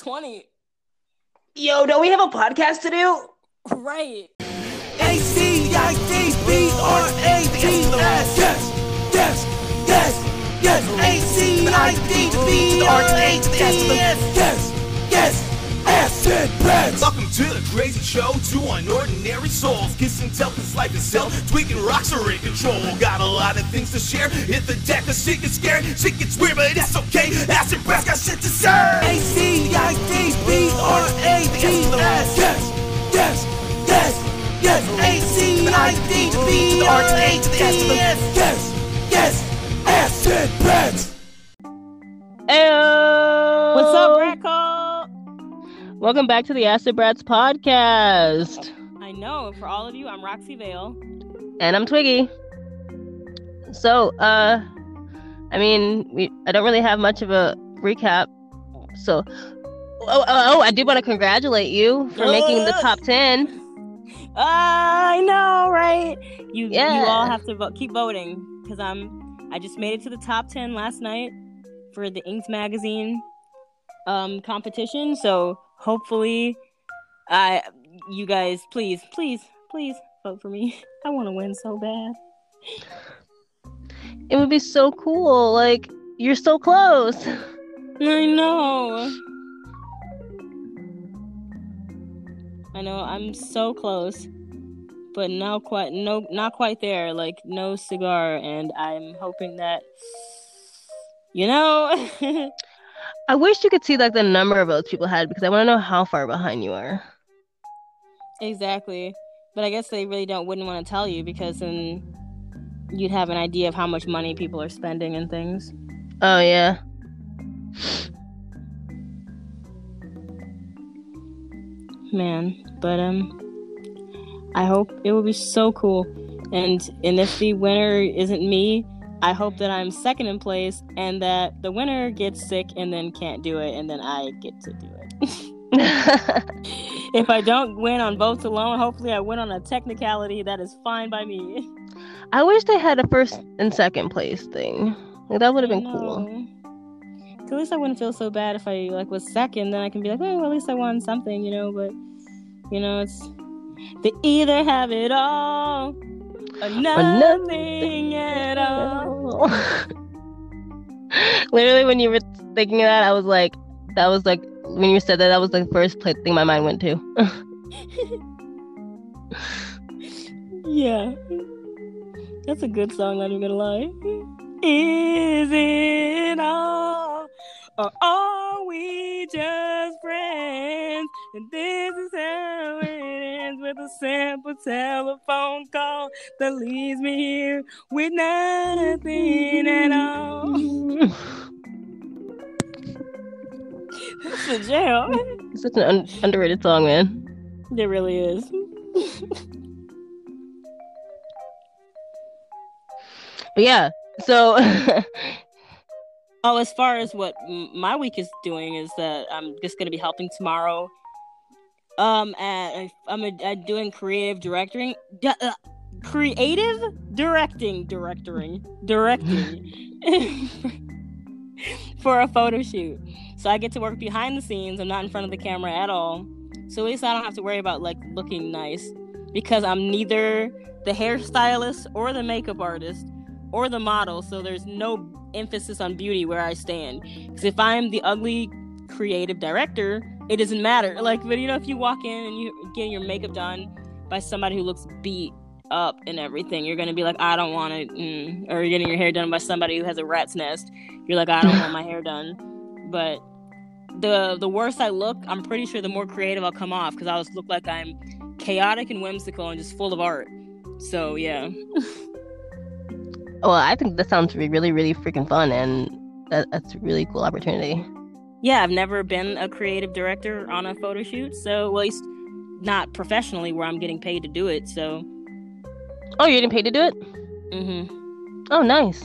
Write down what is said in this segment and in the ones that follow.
20. Yo, don't we have a podcast to do? Right. A-C-I-D-B-R-A-T-S. Yes, yes, yes, yes. A-C-I-D-B-R-A-T-S. Yes, yes. Acid Brats. Welcome to the crazy show, two unordinary souls. Kiss and tell, cause life itself, tweaking rocks are in control. Got a lot of things to share, hit the deck, cause shit gets scary. Shit gets weird, but that's okay, Acid Brats got shit to serve. A-C-I-D-B-R-A-T-S. Yes, yes, yes, yes. A-C-I-D-B-R-A-T-S. Yes, yes, Acid Brats. Hey, what's up, Rat Call? Welcome back to the Acid Brats podcast. I know, for all of you, I'm Roxy Vale. And I'm Twiggy. So, I don't really have much of a recap. So, I do want to congratulate you for making the top 10. I know, right? You all have to keep voting, because I just made it to the top 10 last night for the Inc. magazine competition, so... Hopefully, you guys, please, please, please vote for me. I want to win so bad. It would be so cool. Like, you're so close. I know. I'm so close, but not quite there. Like, no cigar. And I'm hoping that, I wish you could see, like, the number of votes people had, because I want to know how far behind you are. Exactly. But I guess they really wouldn't want to tell you, because then you'd have an idea of how much money people are spending and things. Oh, yeah. Man. But, I hope it would be so cool. And if the winner isn't me... I hope that I'm second in place and that the winner gets sick and then can't do it, and then I get to do it. If I don't win on votes alone, hopefully I win on a technicality. That is fine by me. I wish they had a first and second place thing. Like, that would have been cool. At least I wouldn't feel so bad if I was second. Then I can be like, well, at least I won something, But it's they either have it all. Nothing at all. Literally, when you were thinking of that, I was like, when you said that, that was the first thing my mind went to. Yeah. That's a good song, not even gonna lie. Is it all? Or are we just friends? And this is how it ends, with a simple telephone call that leaves me here with nothing at all. It's a jam. It's such an underrated song, man. It really is. But yeah, so... Oh, as far as what my week is doing is that I'm just going to be helping tomorrow. I'm doing creative directing for a photo shoot. So I get to work behind the scenes. I'm not in front of the camera at all. So at least I don't have to worry about looking nice, because I'm neither the hairstylist or the makeup artist or the model. So there's no emphasis on beauty where I stand, because if I'm the ugly creative director, it doesn't matter. But if you walk in and you get your makeup done by somebody who looks beat up and everything, you're gonna be like, I don't want it. Or you're getting your hair done by somebody who has a rat's nest, you're like, I don't want my hair done. But the worse I look, I'm pretty sure the more creative I'll come off, because I'll just look like I'm chaotic and whimsical and just full of art. So yeah. Well, I think that sounds really, really freaking fun, and that's a really cool opportunity. Yeah, I've never been a creative director on a photo shoot, so at least not professionally where I'm getting paid to do it, so... Oh, you're getting paid to do it? Mm-hmm. Oh, nice.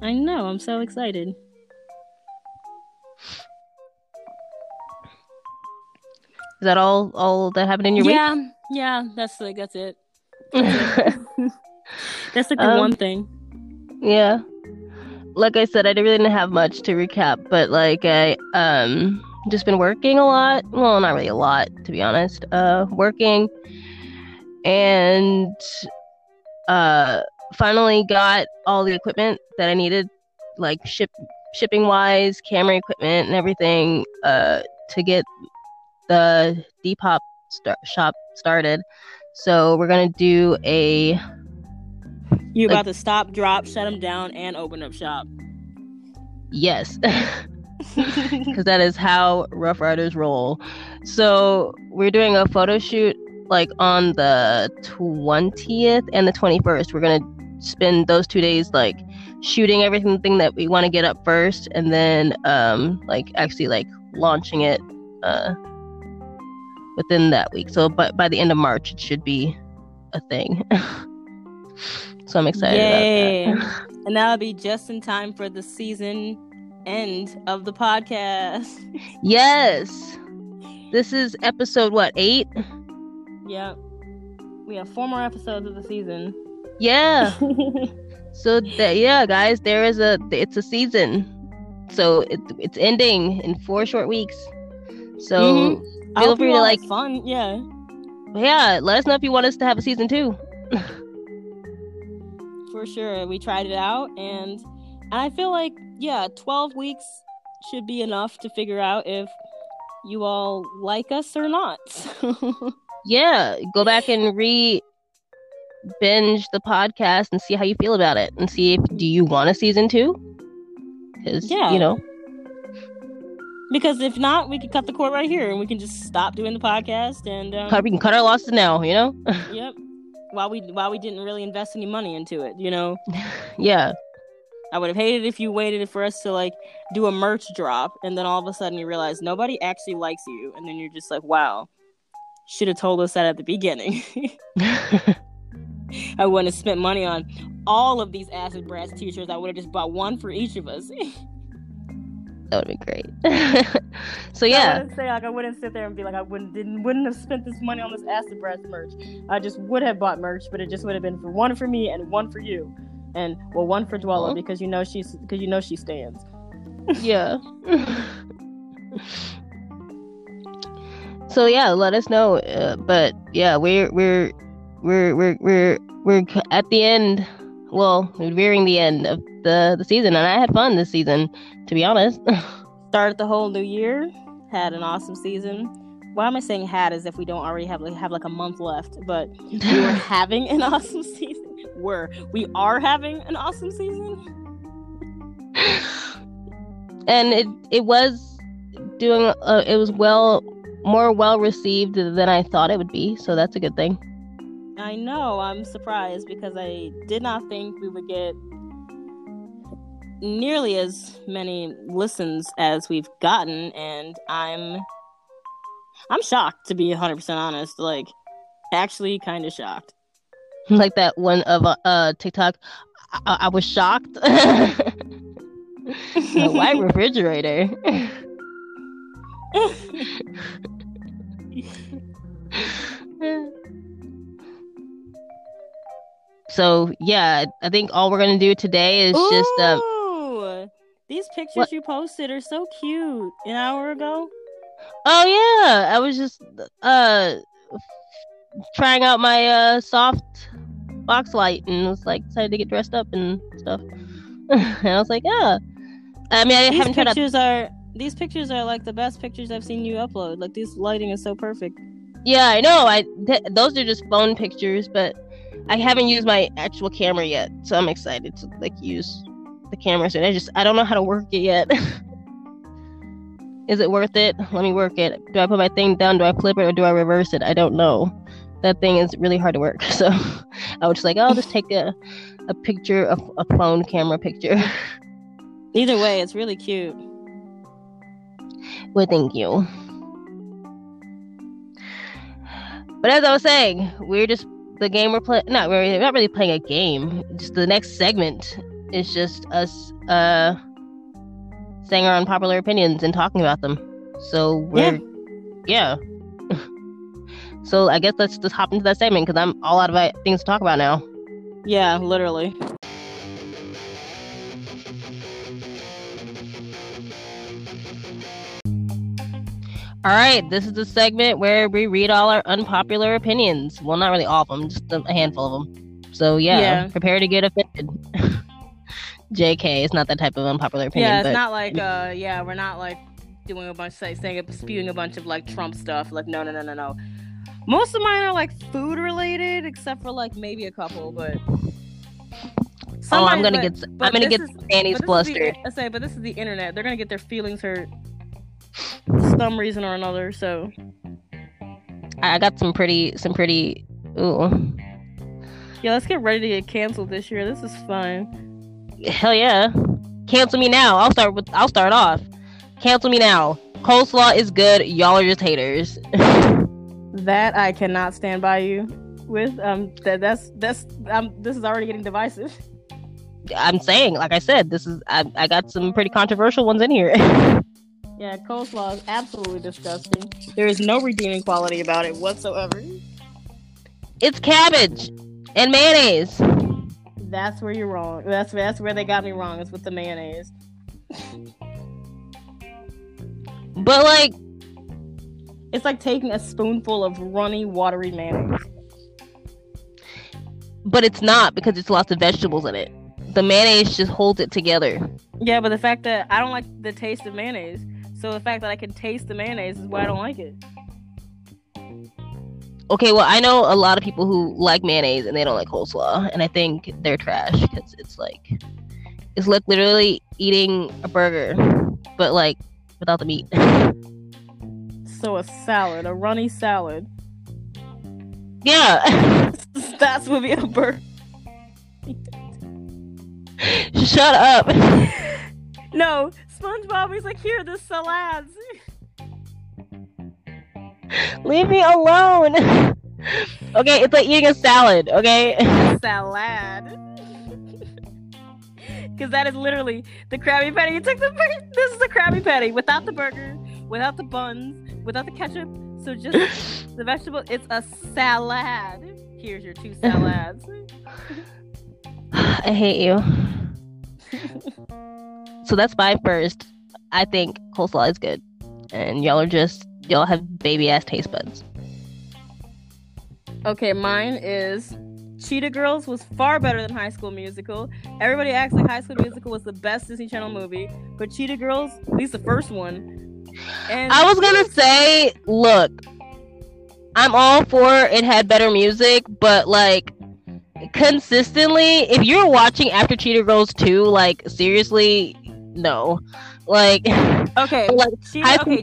I know, I'm so excited. Is that all that happened in your week? Yeah, that's it. That's it. That's like the one thing. Yeah. Like I said, I really didn't have much to recap, but I just been working a lot. Well, not really a lot, to be honest. Working, and finally got all the equipment that I needed, like shipping-wise, camera equipment and everything, to get the Depop shop started. So we're gonna do a. You're about to stop, drop, shut them down, and open up shop. Yes. Because that is how Rough Riders roll. So we're doing a photo shoot like on the 20th and the 21st. We're going to spend those 2 days like shooting everything that we want to get up first, and then like actually like launching it within that week. So but by the end of March it should be a thing. So I'm excited about that. And that'll be just in time for the season end of the podcast. Yes. This is episode, what, 8? Yeah. We have 4 more episodes of the season. Yeah. So, guys, it's a season. So, it's ending in 4 short weeks. So, feel free to, like... fun, yeah. Yeah, let us know if you want us to have a season 2. For sure. We tried it out, and I feel like, 12 weeks should be enough to figure out if you all like us or not. Yeah, go back and binge the podcast and see how you feel about it, and see if do you want a season 2? Because, Because if not, we can cut the cord right here, and we can just stop doing the podcast, and... we can cut our losses now, Yep. While we didn't really invest any money into it, Yeah. I would have hated if you waited for us to, like, do a merch drop, and then all of a sudden you realize nobody actually likes you, and then you're just like, wow, should have told us that at the beginning. I wouldn't have spent money on all of these Acid Brats t-shirts. I would have just bought one for each of us. That would have been great. So yeah, I wouldn't sit there and be like, I wouldn't have spent this money on this Acid Brats merch. I just would have bought merch, but it just would have been for one for me and one for you, and one for Dwella, because she stands. Yeah. So yeah, let us know. But yeah, we're at the end. Well, we're nearing the end of the season, and I had fun this season, to be honest. Started the whole new year, had an awesome season. Why am I saying had as if we don't already have a month left? But we were having an awesome season. We are having an awesome season. And it was well received than I thought it would be, so that's a good thing. I know, I'm surprised, because I did not think we would get nearly as many listens as we've gotten, and I'm shocked, to be 100% honest, like, actually kind of shocked. Like that one of TikTok, I was shocked. The white refrigerator. So, yeah, I think all we're going to do today is just... these pictures you posted are so cute. An hour ago? Oh, yeah. I was just trying out my soft box light, and was, like, decided to get dressed up and stuff. And I was like, yeah. I mean, these pictures are, like, the best pictures I've seen you upload. Like, this lighting is so perfect. Yeah, I know. Those are just phone pictures, but... I haven't used my actual camera yet, so I'm excited to like use the camera soon. I don't know how to work it yet. Is it worth it? Let me work it. Do I put my thing down? Do I flip it, or do I reverse it? I don't know. That thing is really hard to work. So I was just like, I'll just take a picture of a phone camera picture. Either way, it's really cute. Well, thank you. But as I was saying, we're just. The game we're playing... No, we're not really playing a game. Just the next segment is just us saying our unpopular opinions and talking about them. So we're... Yeah. So I guess let's just hop into that segment, because I'm all out of things to talk about now. Yeah, literally. All right, this is the segment where we read all our unpopular opinions. Well, not really all of them, just a handful of them. So yeah. Prepare to get offended. JK, it's not that type of unpopular opinion. Yeah, it's not like we're not like doing a bunch of spewing a bunch of like Trump stuff. Like no. Most of mine are like food related, except for like maybe a couple, but. I'm gonna get Annie's blustered. But this is the internet. They're gonna get their feelings hurt for some reason or another. So I got some pretty. Ooh. Yeah, let's get ready to get canceled this year. This is fun. Hell yeah, cancel me now. I'll start off. Cancel me now. Coleslaw is good. Y'all are just haters. That I cannot stand by you. With this is already getting divisive. I'm saying, like I said, this is I got some pretty controversial ones in here. Yeah, coleslaw is absolutely disgusting. There is no redeeming quality about it whatsoever. It's cabbage and mayonnaise. That's where you're wrong. That's where they got me wrong. Is with the mayonnaise. But like, it's like taking a spoonful of runny, watery mayonnaise. But it's not, because it's lots of vegetables in it. The mayonnaise just holds it together. Yeah, but the fact that I don't like the taste of mayonnaise, so the fact that I can taste the mayonnaise is why I don't like it. Okay, well, I know a lot of people who like mayonnaise and they don't like coleslaw, and I think they're trash, because it's like literally eating a burger, but like, without the meat. So a runny salad. Yeah. That's what be a burger. Shut up. No, SpongeBob is like, here, the salads. Leave me alone. Okay, it's like eating a salad, okay? Salad. Because that is literally the Krabby Patty. You took the burger. This is a Krabby Patty without the burger, without the buns, without the ketchup. So just the vegetable, it's a salad. Here's your two salads. I hate you. So that's my first. I think coleslaw is good. And y'all have baby ass taste buds. Okay, mine is Cheetah Girls was far better than High School Musical. Everybody acts like High School Musical was the best Disney Channel movie. But Cheetah Girls, at least the first one, and I was gonna say, look, I'm all for it had better music, but like consistently, if you're watching after Cheetah Girls 2, like seriously, no, like okay, like, High School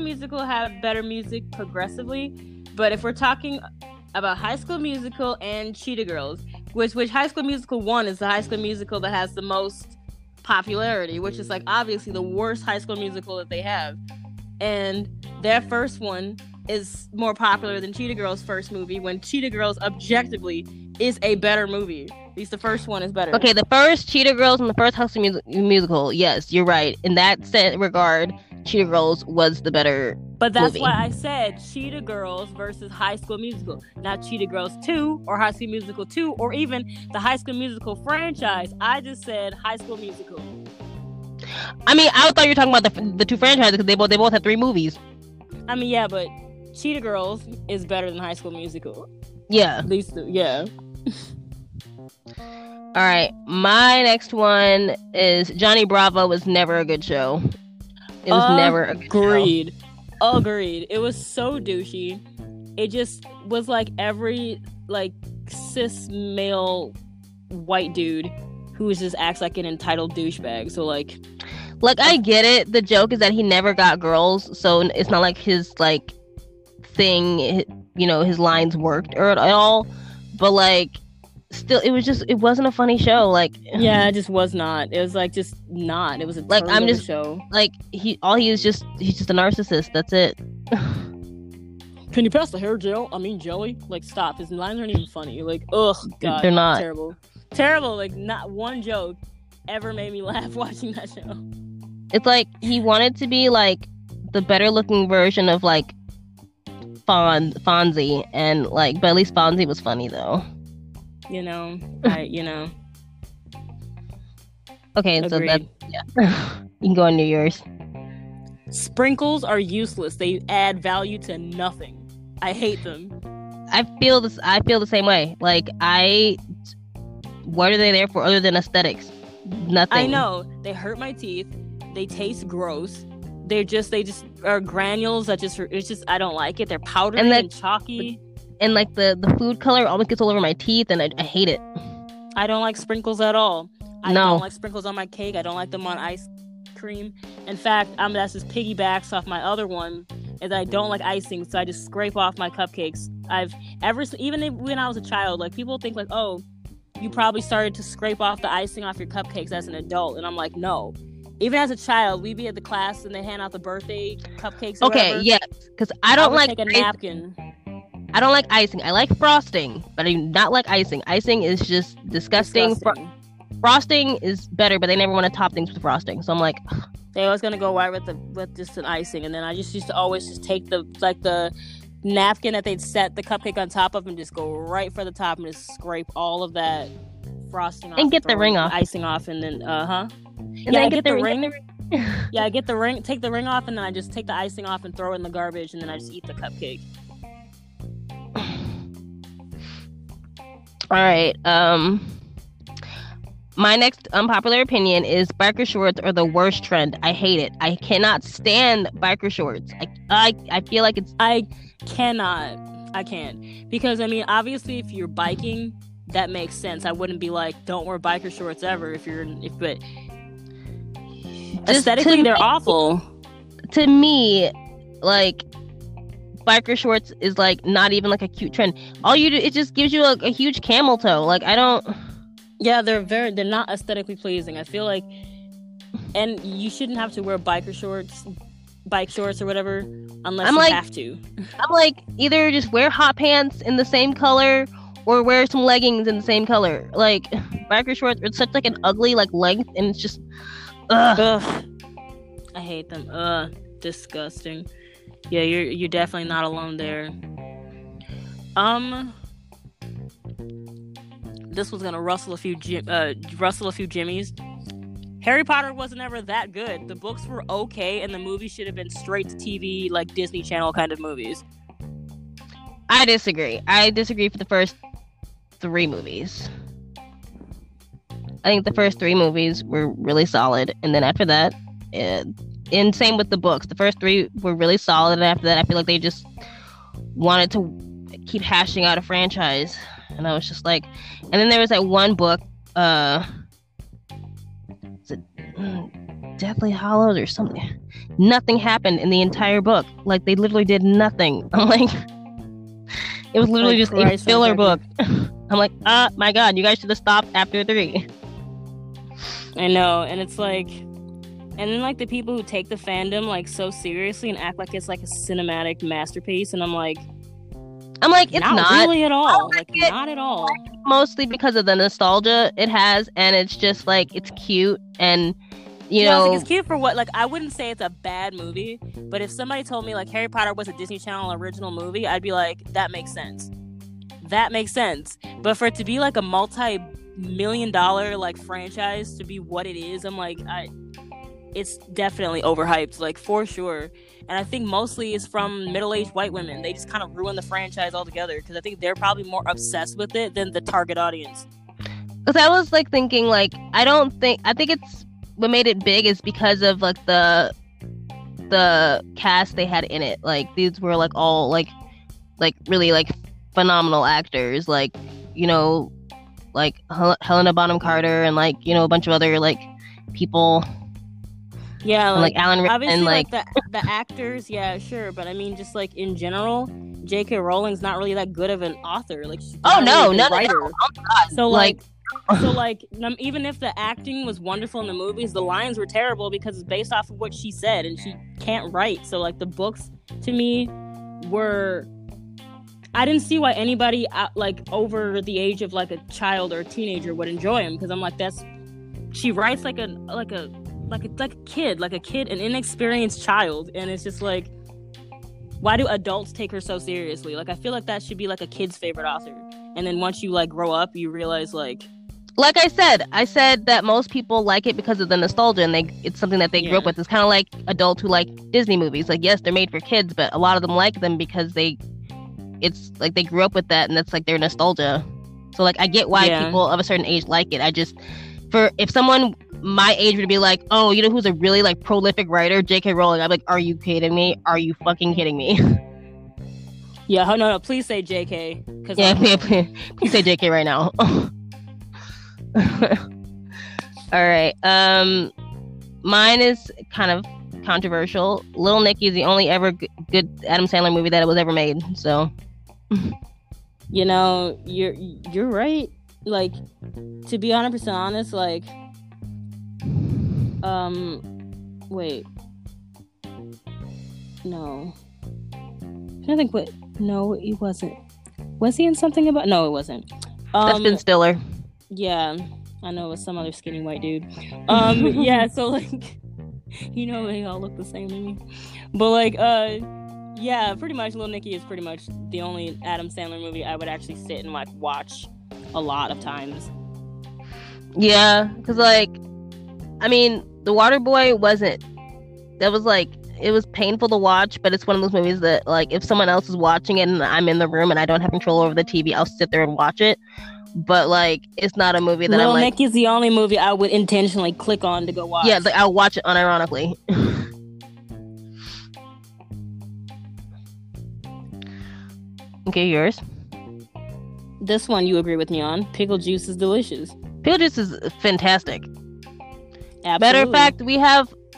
Musical had better music progressively, but if we're talking about High School Musical and Cheetah Girls, which High School Musical 1 is the High School Musical that has the most popularity, which is like obviously the worst High School Musical that they have, and their first one is more popular than Cheetah Girls' first movie, when Cheetah Girls objectively is a better movie. At least the first one is better. Okay, the first Cheetah Girls and the first High School Musical, yes, you're right. In that regard, Cheetah Girls was the better movie. But that's why I said Cheetah Girls versus High School Musical. Not Cheetah Girls 2 or High School Musical 2 or even the High School Musical franchise. I just said High School Musical. I mean, I thought you were talking about the two franchises because they both had three movies. I mean, yeah, but Cheetah Girls is better than High School Musical. Yeah. At least, yeah. All right. My next one is Johnny Bravo was never a good show. It was never a good show. Agreed. It was so douchey. It just was like every like cis male white dude who just acts like an entitled douchebag. So like I get it. The joke is that he never got girls, so it's not like his like thing, you know, his lines worked or at all. But like, still, it wasn't a funny show. Like, yeah, it just was not. It was like just not. It was a like I'm just show. Like he's just a narcissist. That's it. Can you pass the hair gel? I mean jelly. Like stop. His lines aren't even funny. Like ugh, god, they're not terrible. Like not one joke ever made me laugh watching that show. It's like he wanted to be like the better looking version of like Fonzie, and like, but at least Fonzie was funny though. You know, Okay, agreed. So that's, yeah. You can go on to yours. Sprinkles are useless. They add value to nothing. I hate them. I feel the same way. What are they there for other than aesthetics? Nothing. I know. They hurt my teeth. They taste gross. They just are granules that just, it's just, I don't like it. They're powdery and chalky. And like the food color always gets all over my teeth, and I hate it. I don't like sprinkles at all. I don't like sprinkles on my cake. I don't like them on ice cream. In fact, that's just piggybacks off my other one, is I don't like icing, so I just scrape off my cupcakes. Even when I was a child, like, people think like, oh, you probably started to scrape off the icing off your cupcakes as an adult, and I'm like, no. Even as a child, we'd be at the class and they hand out the birthday cupcakes. Okay, yeah, because I would take a napkin. I don't like icing. I like frosting, but I do not like icing. Icing is just disgusting. Frosting is better, but they never want to top things with frosting. So I'm like, ugh. They always gonna go right with just an icing, and then I just used to always just take the napkin that they'd set the cupcake on top of and just go right for the top and just scrape all of that frosting off and get the ring off, icing off, and then I get the ring. Yeah, I get the ring, take the ring off, and then I just take the icing off and throw it in the garbage, and then I just eat the cupcake. All right. My next unpopular opinion is biker shorts are the worst trend. I hate it. I cannot stand biker shorts. I feel like it's... I can't. Because, I mean, obviously, if you're biking, that makes sense. I wouldn't be like, don't wear biker shorts ever but aesthetically, they're awful. To me, like... biker shorts is like not even like a cute trend. All you do, it just gives you a huge camel toe. Like, I don't... Yeah, they're not aesthetically pleasing. I feel like, and you shouldn't have to wear bike shorts or whatever unless you have to. I'm like, either just wear hot pants in the same color or wear some leggings in the same color. Like, biker shorts are such like an ugly like length, and it's just ugh. I hate them. Disgusting. Yeah, you're definitely not alone there. This was gonna rustle a few jimmies. Harry Potter wasn't ever that good. The books were okay, and the movie should have been straight to TV, like Disney Channel kind of movies. I disagree. I disagree for the first three movies. I think the first three movies were really solid, and then after that, and same with the books. The first three were really solid, and after that, I feel like they just wanted to keep hashing out a franchise. And I was just like... And then there was that one book, is it Deathly Hallows or something? Nothing happened in the entire book. Like, they literally did nothing. I'm like... It was literally just a filler book. I'm like, my God, you guys should have stopped after three. I know, and it's like... And then, like, the people who take the fandom, like, so seriously and act like it's, like, a cinematic masterpiece. And I'm like, it's not really at all. Like, not at all. Mostly because of the nostalgia it has. And it's just, like, it's cute. And, you know. Like, it's cute for what? Like, I wouldn't say it's a bad movie. But if somebody told me, like, Harry Potter was a Disney Channel original movie, I'd be like, that makes sense. That makes sense. But for it to be, like, a multi-million-dollar, like, franchise to be what it is, I'm like, it's definitely overhyped, like, for sure. And I think mostly it's from middle-aged white women. They just kind of ruin the franchise altogether, because I think they're probably more obsessed with it than the target audience. Because I was, like, thinking, like, I think it's what made it big is because of, like, the cast they had in it. Like, these were, like, all, like really, like, phenomenal actors. Like, you know, like, Helena Bonham Carter and, like, you know, a bunch of other, like, people... Yeah, like Alan Rickman, obviously, like the actors, yeah, sure, but I mean, just like in general, J.K. Rowling's not really that good of an author. Like, she's not a writer. No. So like, even if the acting was wonderful in the movies, the lines were terrible because it's based off of what she said, and she can't write. So like, the books to me were, I didn't see why anybody like over the age of like a child or a teenager would enjoy them, because I'm like, she writes like a kid, an inexperienced child, and it's just like, why do adults take her so seriously? Like, I feel like that should be like a kid's favorite author, and then once you like grow up, you realize like Like I said that most people like it because of the nostalgia, and it's something that they grew up with. It's kind of like adults who like Disney movies. Like, yes, they're made for kids, but a lot of them like them because it's like they grew up with that, and that's like their nostalgia. So like I get why people of a certain age like it. I just, if someone my age would be like, oh, you know who's a really like prolific writer? J.K. Rowling. I'm like, are you kidding me? Are you fucking kidding me? Yeah, no, please say J.K. Please say J.K. right now. All right. Mine is kind of controversial. Little Nicky is the only ever good Adam Sandler movie that was ever made. So, you know, you're right. Like, to be 100% honest, like, wait, no, I think what? No, he wasn't. Was he in something about? No, it wasn't. That's Ben Stiller. Yeah, I know it was some other skinny white dude. Yeah, so like, you know, they all look the same to me. But like, yeah, pretty much Little Nicky is pretty much the only Adam Sandler movie I would actually sit and like watch a lot of times. Yeah, because like, I mean, The Waterboy wasn't. That was like, it was painful to watch, but it's one of those movies that like, if someone else is watching it and I'm in the room and I don't have control over the TV, I'll sit there and watch it. But like, it's not a movie that Little I'm like. Little Nicky is the only movie I would intentionally click on to go watch. Yeah, like, I'll watch it unironically. Okay, yours. This one you agree with me on. Pickle juice is delicious. Pickle juice is fantastic. Absolutely. Matter of fact,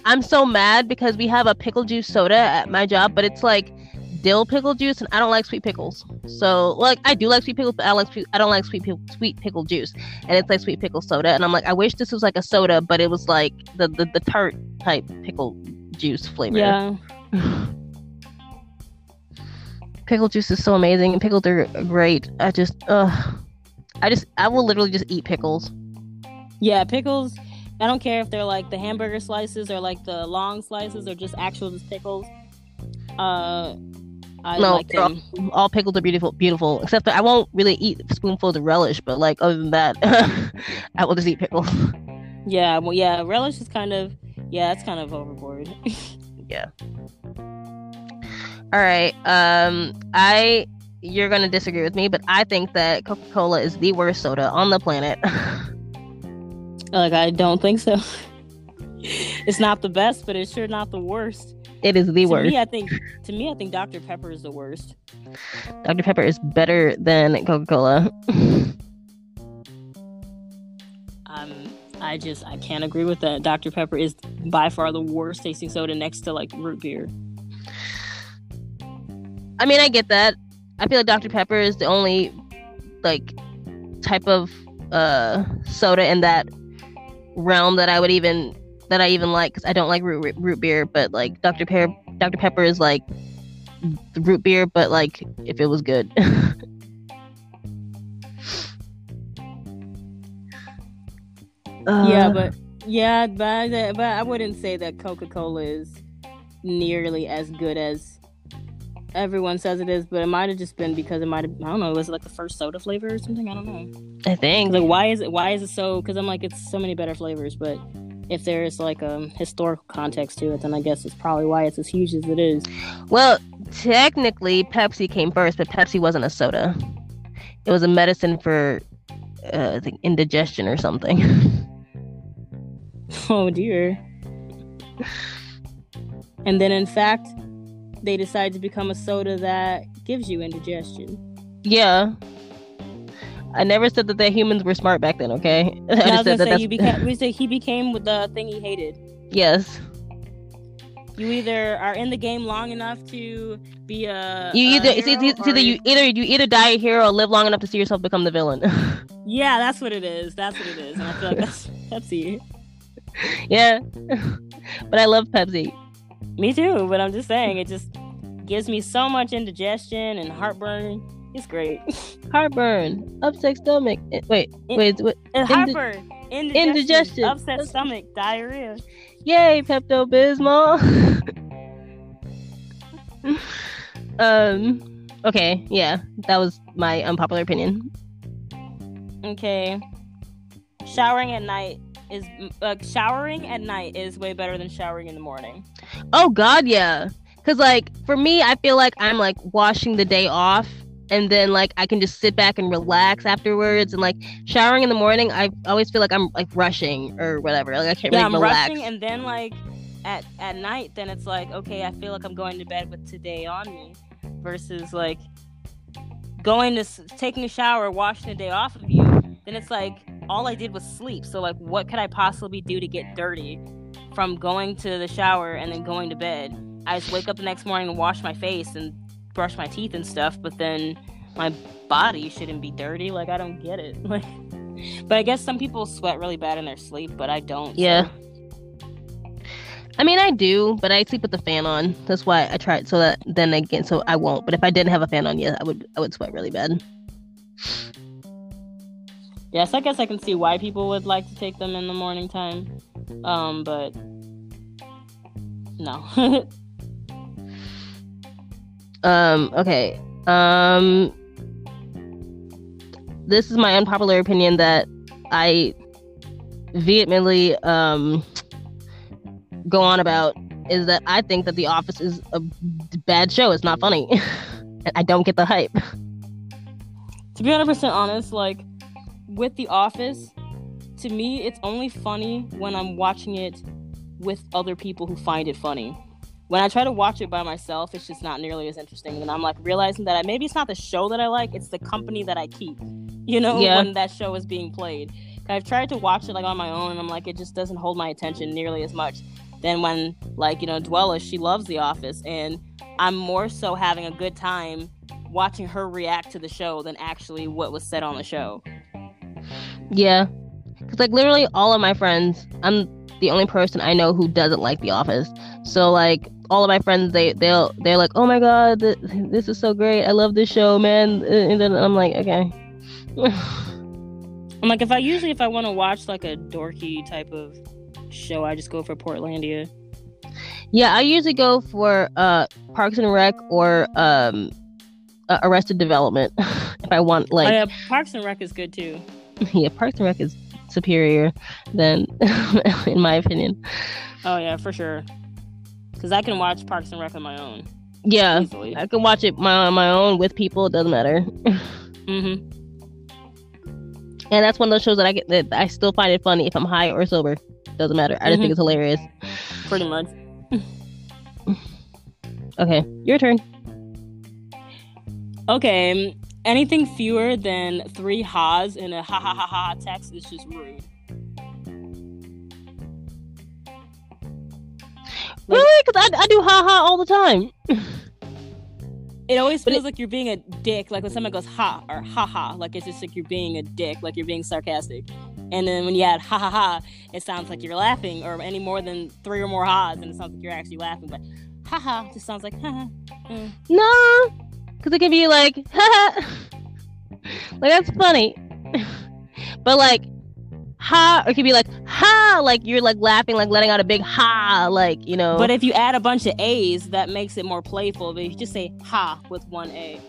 I'm so mad because we have a pickle juice soda at my job, but it's like dill pickle juice, and I don't like sweet pickles. So like, I do like sweet pickles, but I don't like sweet pickle juice, and it's like sweet pickle soda, and I'm like, I wish this was like a soda, but it was like the tart type pickle juice flavor. Yeah. Pickle juice is so amazing, and pickles are great. I will literally just eat pickles. Yeah, pickles. I don't care if they're like the hamburger slices or like the long slices or just actual just pickles. Like them. All pickles are beautiful, beautiful. Except that I won't really eat spoonfuls of relish, but like other than that, I will just eat pickles. Yeah, well, yeah, relish is it's kind of overboard. Yeah. All right. You're gonna disagree with me, but I think that Coca-Cola is the worst soda on the planet. Like, I don't think so. It's not the best, but it's sure not the worst. It is the worst. To me, I think Dr. Pepper is the worst. Dr. Pepper is better than Coca-Cola. I can't agree with that. Dr. Pepper is by far the worst tasting soda next to like root beer. I mean, I get that. I feel like Dr. Pepper is the only like type of soda in that realm that I even like, because I don't like root beer, but like Dr. Pepper is like the root beer, but like if it was good. but I wouldn't say that Coca-Cola is nearly as good as everyone says it is, but it might have just been because I don't know, was it like the first soda flavor or something? I don't know. I think like, why is it so, because I'm like, it's so many better flavors, but if there is like a historical context to it, then I guess it's probably why it's as huge as it is. Well, technically Pepsi came first, but Pepsi wasn't a soda. It was a medicine for I think indigestion or something. Oh dear. And then in fact they decide to become a soda that gives you indigestion. Yeah. I never said that humans were smart back then, okay? I just said that he became with the thing he hated. Yes. You either are in the game long enough to be you either die a hero or live long enough to see yourself become the villain. Yeah, that's what it is. That's what it is. And I feel like that's Pepsi. Yeah. But I love Pepsi. Me too, but I'm just saying, it just gives me so much indigestion and heartburn. It's great. Heartburn, upset stomach. Heartburn, indigestion, upset stomach, diarrhea. Yay, Pepto Bismol. Okay, yeah, that was my unpopular opinion. Okay, Showering at night is way better than showering in the morning. Oh God, yeah. Cause like for me, I feel like I'm like washing the day off, and then like I can just sit back and relax afterwards. And like showering in the morning, I always feel like I'm like rushing or whatever. Like I can't really relax. Yeah, I'm rushing, and then like at night, then it's like, okay, I feel like I'm going to bed with today on me, versus like taking a shower, washing the day off of you. Then it's like all I did was sleep. So like, what could I possibly do to get dirty from going to the shower and then going to bed? I just wake up the next morning and wash my face and brush my teeth and stuff, but then my body shouldn't be dirty. Like, I don't get it. Like, but I guess some people sweat really bad in their sleep, but I don't. Yeah. So. I mean, I do, but I sleep with the fan on. That's why I tried so I won't. But if I didn't have a fan on, yeah, I would sweat really bad. Yes, I guess I can see why people would like to take them in the morning time, but no. Okay. This is my unpopular opinion that I vehemently go on about, is that I think that The Office is a bad show. It's not funny. I don't get the hype. To be 100% honest, like, with The Office, to me, it's only funny when I'm watching it with other people who find it funny. When I try to watch it by myself, it's just not nearly as interesting. And I'm like realizing that maybe it's not the show that I like, it's the company that I keep, you know, yeah, when that show is being played. I've tried to watch it like on my own, and I'm like, it just doesn't hold my attention nearly as much. Then when, like, you know, Dwella, she loves The Office, and I'm more so having a good time watching her react to the show than actually what was said on the show. Yeah, because like literally all of my friends, I'm the only person I know who doesn't like The Office. So like all of my friends, they're like, oh my God, this is so great, I love this show, man. And then I'm like, okay. I'm like, if I want to watch like a dorky type of show, I just go for Portlandia. Yeah, I usually go for Parks and Rec or Arrested Development. If I want like, oh, yeah, Parks and Rec is good too. Yeah, Parks and Rec is superior than, in my opinion. Oh yeah, for sure. Because I can watch Parks and Rec on my own. Yeah, easily. I can watch it on my own with people. It doesn't matter. Mm-hmm. And that's one of those shows that I still find it funny if I'm high or sober. Doesn't matter. I just think it's hilarious. Pretty much. Okay, your turn. Okay. Anything fewer than 3 ha's in a ha ha ha ha text is just rude. Like, really? Because I do ha ha all the time. It always feels like you're being a dick. Like when someone goes ha or ha ha, like it's just like you're being a dick, like you're being sarcastic. And then when you add ha ha ha, it sounds like you're laughing, or any more than 3 or more ha's, and it sounds like you're actually laughing. But ha ha just sounds like ha ha. No. Because it can be like, ha ha, like that's funny. But like, ha, or it can be like, ha, like you're like laughing, like letting out a big ha, like, you know. But if you add a bunch of A's, that makes it more playful. But if you just say ha with one A.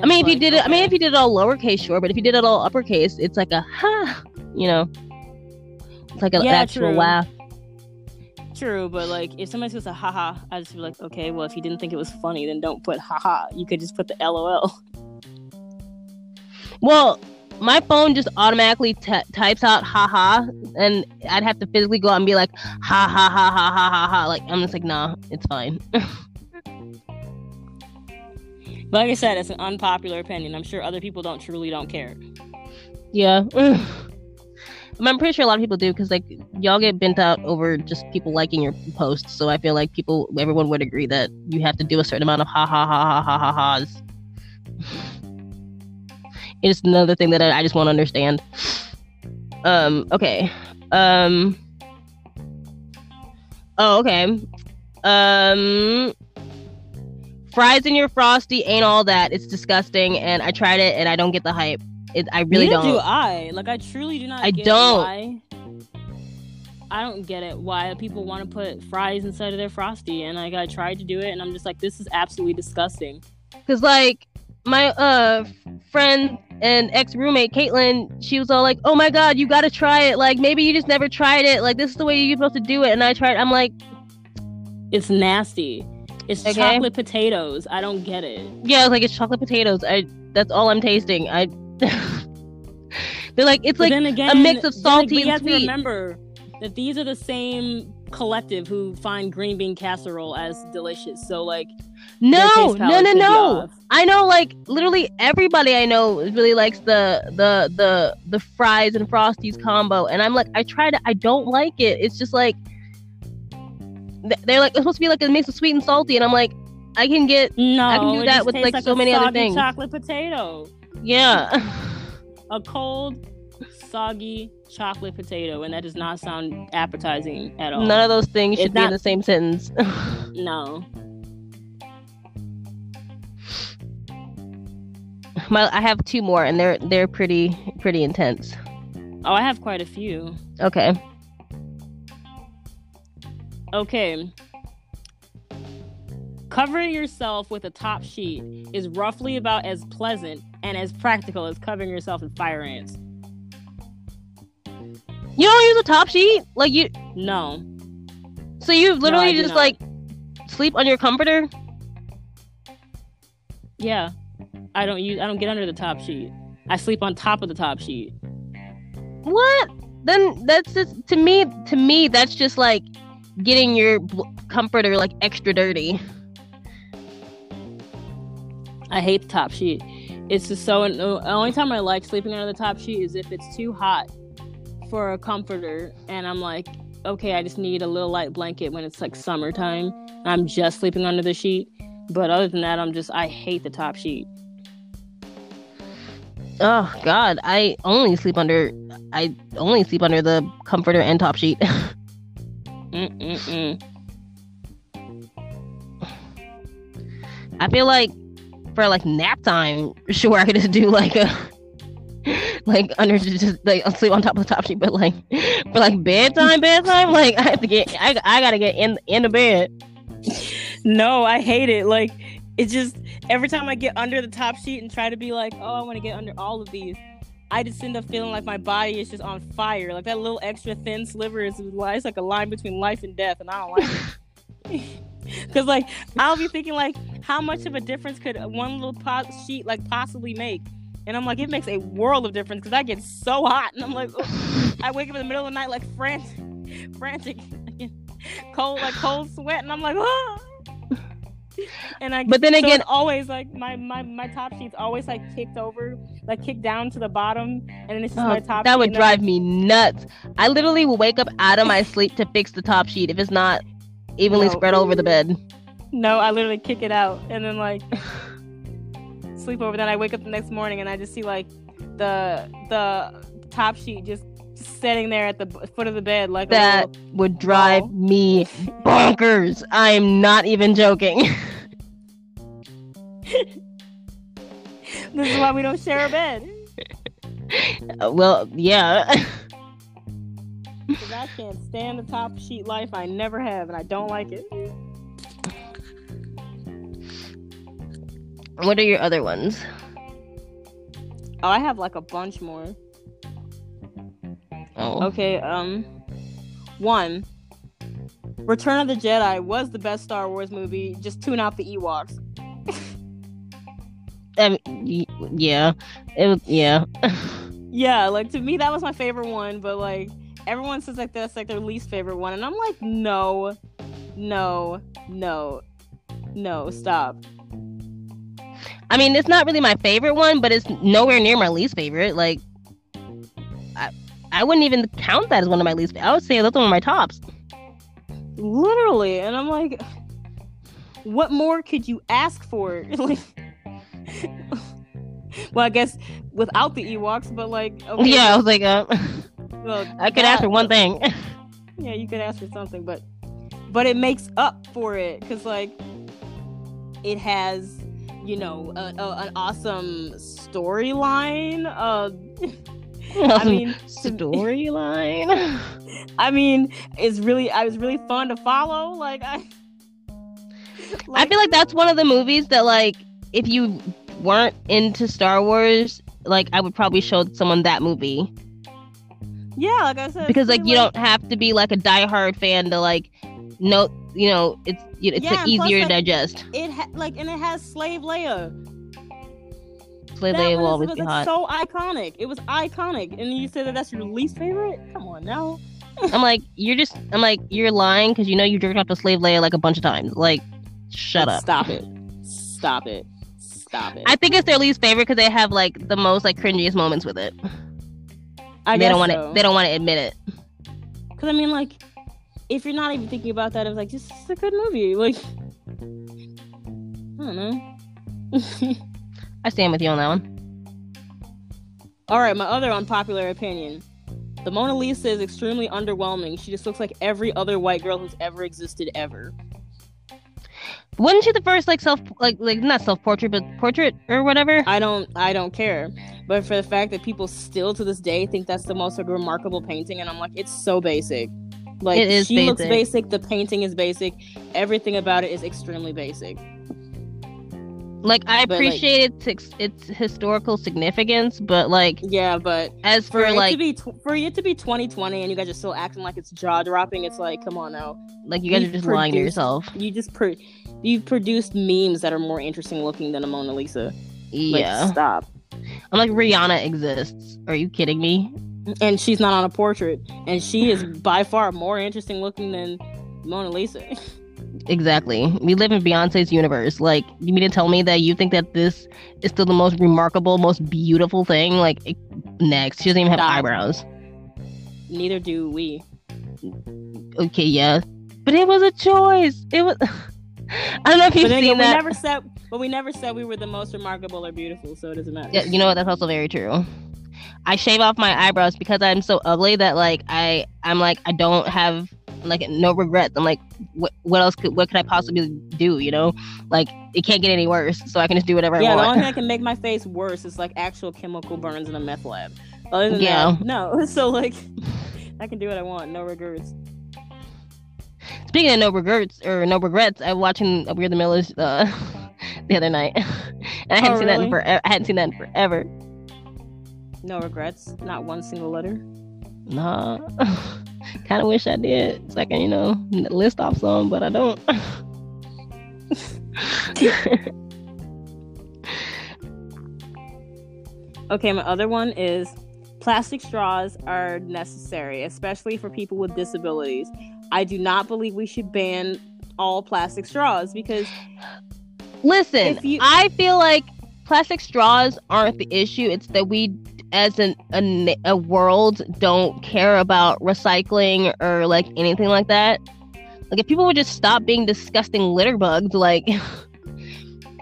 I mean, if you did it all lowercase, sure. But if you did it all uppercase, it's like a ha, you know. It's like an actual laugh. True, but like if somebody says a haha, I just be like, okay, well, if you didn't think it was funny, then don't put haha. You could just put the LOL. Well, my phone just automatically types out haha, and I'd have to physically go out and be like ha ha ha ha ha ha ha. Like I'm just like, nah, it's fine. Like I said, it's an unpopular opinion. I'm sure other people don't care. Yeah. I'm pretty sure a lot of people do, because like y'all get bent out over just people liking your posts. So I feel like everyone would agree that you have to do a certain amount of ha ha ha ha ha ha ha's. It's another thing that I just want to understand. Okay. Oh, okay. Fries in your Frosty ain't all that. It's disgusting, and I tried it, and I don't get the hype. I really don't. Neither do I. Like, I truly do not get why. I don't get it why people want to put fries inside of their Frosty. And, like, I tried to do it, and I'm just like, this is absolutely disgusting. Because, like, my friend and ex-roommate Caitlin, she was all like, oh my god, you gotta try it, like maybe you just never tried it, like this is the way you're supposed to do it. And I tried, I'm like, it's nasty, it's okay. Chocolate potatoes, I don't get it. Yeah, I was like, it's chocolate potatoes, that's all I'm tasting. I they're like, it's like again, a mix of salty and sweet. You have to remember that these are the same collective who find green bean casserole as delicious, so like no. I know, like literally everybody I know really likes the fries and Frosties combo, and I'm like, I tried it, I don't like it. It's just like they're like, it's supposed to be like a mix of sweet and salty, and I'm like, I can do that with like so many other things. Chocolate potato, yeah. A cold, soggy chocolate potato, and that does not sound appetizing at all. None of those things should be in the same sentence. No. I have two more, and they're pretty intense. Oh, I have quite a few. Okay. Covering yourself with a top sheet is roughly about as pleasant and as practical as covering yourself in fire ants. You don't use a top sheet? Like you? No. So you literally just like sleep on your comforter? Yeah. I don't get under the top sheet. I sleep on top of the top sheet. What? Then that's just to me that's just like getting your comforter like extra dirty. I hate the top sheet. It's just so the only time I like sleeping under the top sheet is if it's too hot for a comforter, and I'm like, okay, I just need a little light blanket when it's like summertime. I'm just sleeping under the sheet, but other than that, I hate the top sheet. Oh God, I only sleep under the comforter and top sheet. I feel like for like nap time, sure, I could just do like a I'll sleep on top of the top sheet, but like for like bedtime, like I gotta get in the bed. No, I hate it. Like it's just every time I get under the top sheet and try to be like, oh, I want to get under all of these, I just end up feeling like my body is just on fire. Like that little extra thin sliver is like a line between life and death, and I don't like it. Because like I'll be thinking like, how much of a difference could one little sheet like possibly make? And I'm like, it makes a world of difference, because I get so hot. And I'm like, oh. I wake up in the middle of the night like frantic, cold sweat. And I'm like, oh. And I. But then again, so always like my top sheet's always like kicked down to the bottom, and then it's just my top. That sheet would drive me nuts. I literally will wake up out of my sleep to fix the top sheet if it's not evenly spread over the bed. No, I literally kick it out, and then like. Sleepover, then I wake up the next morning and I just see like the top sheet just sitting there at the foot of the bed, like that would drive me bonkers. I am not even joking. This is why we don't share a bed. Well, yeah. Because I can't stand the top sheet life. I never have, and I don't like it. What are your other ones? Oh, I have like a bunch more. Oh. Okay, one. Return of the Jedi was the best Star Wars movie. Just tune out the Ewoks. Yeah. It was, yeah. Yeah, like to me that was my favorite one, but like everyone says like that's like their least favorite one, and I'm like, no, stop. I mean, it's not really my favorite one, but it's nowhere near my least favorite. Like, I wouldn't even count that as one of my least. I would say that's one of my tops. Literally, and I'm like, what more could you ask for? Like, well, I guess without the Ewoks, but like, okay. Yeah, I was like, I could ask for one thing. Yeah, you could ask for something, but it makes up for it, because like, it has. You know, an awesome storyline. Storyline. I mean, I was really fun to follow. Like, I feel like that's one of the movies that, like, if you weren't into Star Wars, like I would probably show someone that movie. Yeah, like I said, because like you don't have to be like a diehard fan to like know, you know, it's yeah, like easier plus, like, to digest. And it has Slave Leia. Slave Leia will always be hot. It's so iconic. It was iconic, and you said that that's your least favorite. Come on now. I'm like you're lying because you know you jerked off to Slave Leia like a bunch of times. Like, shut up. Stop it. I think it's their least favorite because they have like the most like cringiest moments with it. They don't want to admit it. Because I mean, like, if you're not even thinking about that, it's like this is a good movie. Like, I don't know. I stand with you on that one. All right, my other unpopular opinion. The Mona Lisa is extremely underwhelming. She just looks like every other white girl who's ever existed ever. Wasn't she the first portrait or whatever? I don't care. But for the fact that people still to this day think that's the most remarkable painting, and I'm like, it's so basic. Like, it is she looks basic, the painting is basic, everything about it is extremely basic. Like, I appreciate its historical significance, but, like... Yeah, but... As for it to be 2020 and you guys are still acting like it's jaw-dropping, it's like, come on now. Like, you guys are just lying to yourself. You've produced memes that are more interesting looking than a Mona Lisa. Yeah. Like, stop. I'm like, Rihanna exists. Are you kidding me? And she's not on a portrait. And she is by far more interesting looking than Mona Lisa. Exactly. We live in Beyonce's universe. Like, you mean to tell me that you think that this is still the most remarkable, most beautiful thing? Like, next. She doesn't even have eyebrows. Neither do we. Okay, yeah. But it was a choice. It was... I don't know if you've seen that. We never said we were the most remarkable or beautiful, so it doesn't matter. Yeah, you know what? That's also very true. I shave off my eyebrows because I'm so ugly that, like, I'm like, I don't have... like no regrets. I'm like, what could I possibly do, you know? Like, it can't get any worse, so I can just do whatever I want. Yeah, the only thing that can make my face worse is like actual chemical burns in a meth lab. Other than that, no. So like, I can do what I want, no regrets. Speaking of no regrets, I'm watching We're the Millers the other night, and I hadn't seen that in forever. No regrets, not one single letter. Nah. Kind of wish I did. It's like, you know, list off some, but I don't. Okay, my other one is plastic straws are necessary, especially for people with disabilities. I do not believe we should ban all plastic straws because... Listen, I feel like plastic straws aren't the issue. It's that we... as a world don't care about recycling or like anything like that. Like, if people would just stop being disgusting litter bugs, like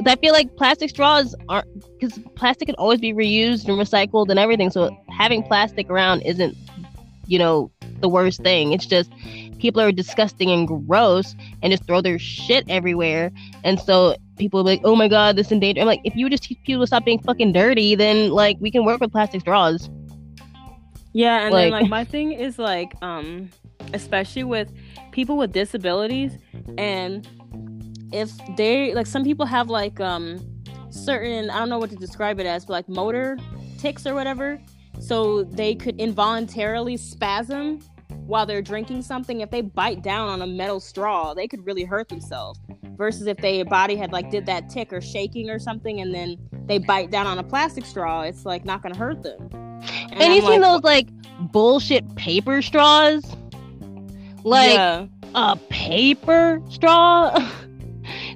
I feel like plastic straws aren't, because plastic can always be reused and recycled and everything, so having plastic around isn't, you know, the worst thing. It's just people are disgusting and gross and just throw their shit everywhere, and so people are like, oh my god, this endangered. I'm like, if you just teach people to stop being fucking dirty, then like we can work with plastic straws. Yeah, and like, then like my thing is like especially with people with disabilities, and if they like, some people have like certain, I don't know what to describe it as, but like motor tics or whatever, so they could involuntarily spasm while they're drinking something. If they bite down on a metal straw, they could really hurt themselves, versus if their body had like did that tick or shaking or something, and then they bite down on a plastic straw, it's like not gonna hurt them. And you've seen those like bullshit paper straws, like a paper straw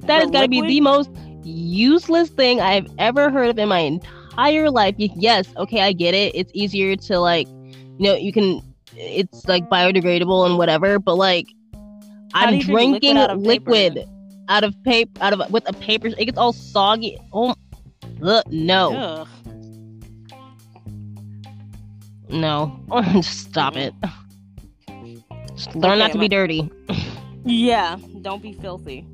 that has got to be the most useless thing I've ever heard of in my entire life. Yes, okay, I get it, it's easier to like, you know, you can, it's like biodegradable and whatever, but like, I'm drinking liquid out of paper, with a paper. It gets all soggy. Oh, no. Ugh. No. Just stop it. Just learn not to be dirty. Yeah, don't be filthy.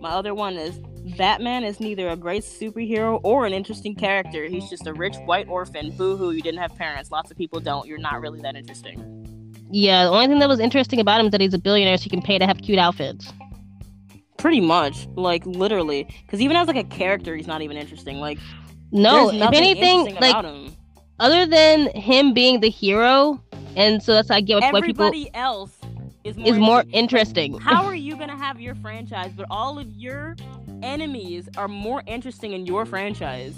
My other one is Batman is neither a great superhero or an interesting character. He's just a rich white orphan. Boo-hoo, you didn't have parents. Lots of people don't. You're not really that interesting. Yeah, the only thing that was interesting about him is that he's a billionaire, so he can pay to have cute outfits. Pretty much. Like, literally. Because even as, like, a character, he's not even interesting. Like, No, if anything, like, other than him being the hero, and so that's how I get why people... Everybody else is more interesting. How are you going to have your franchise, but all of your enemies are more interesting in your franchise?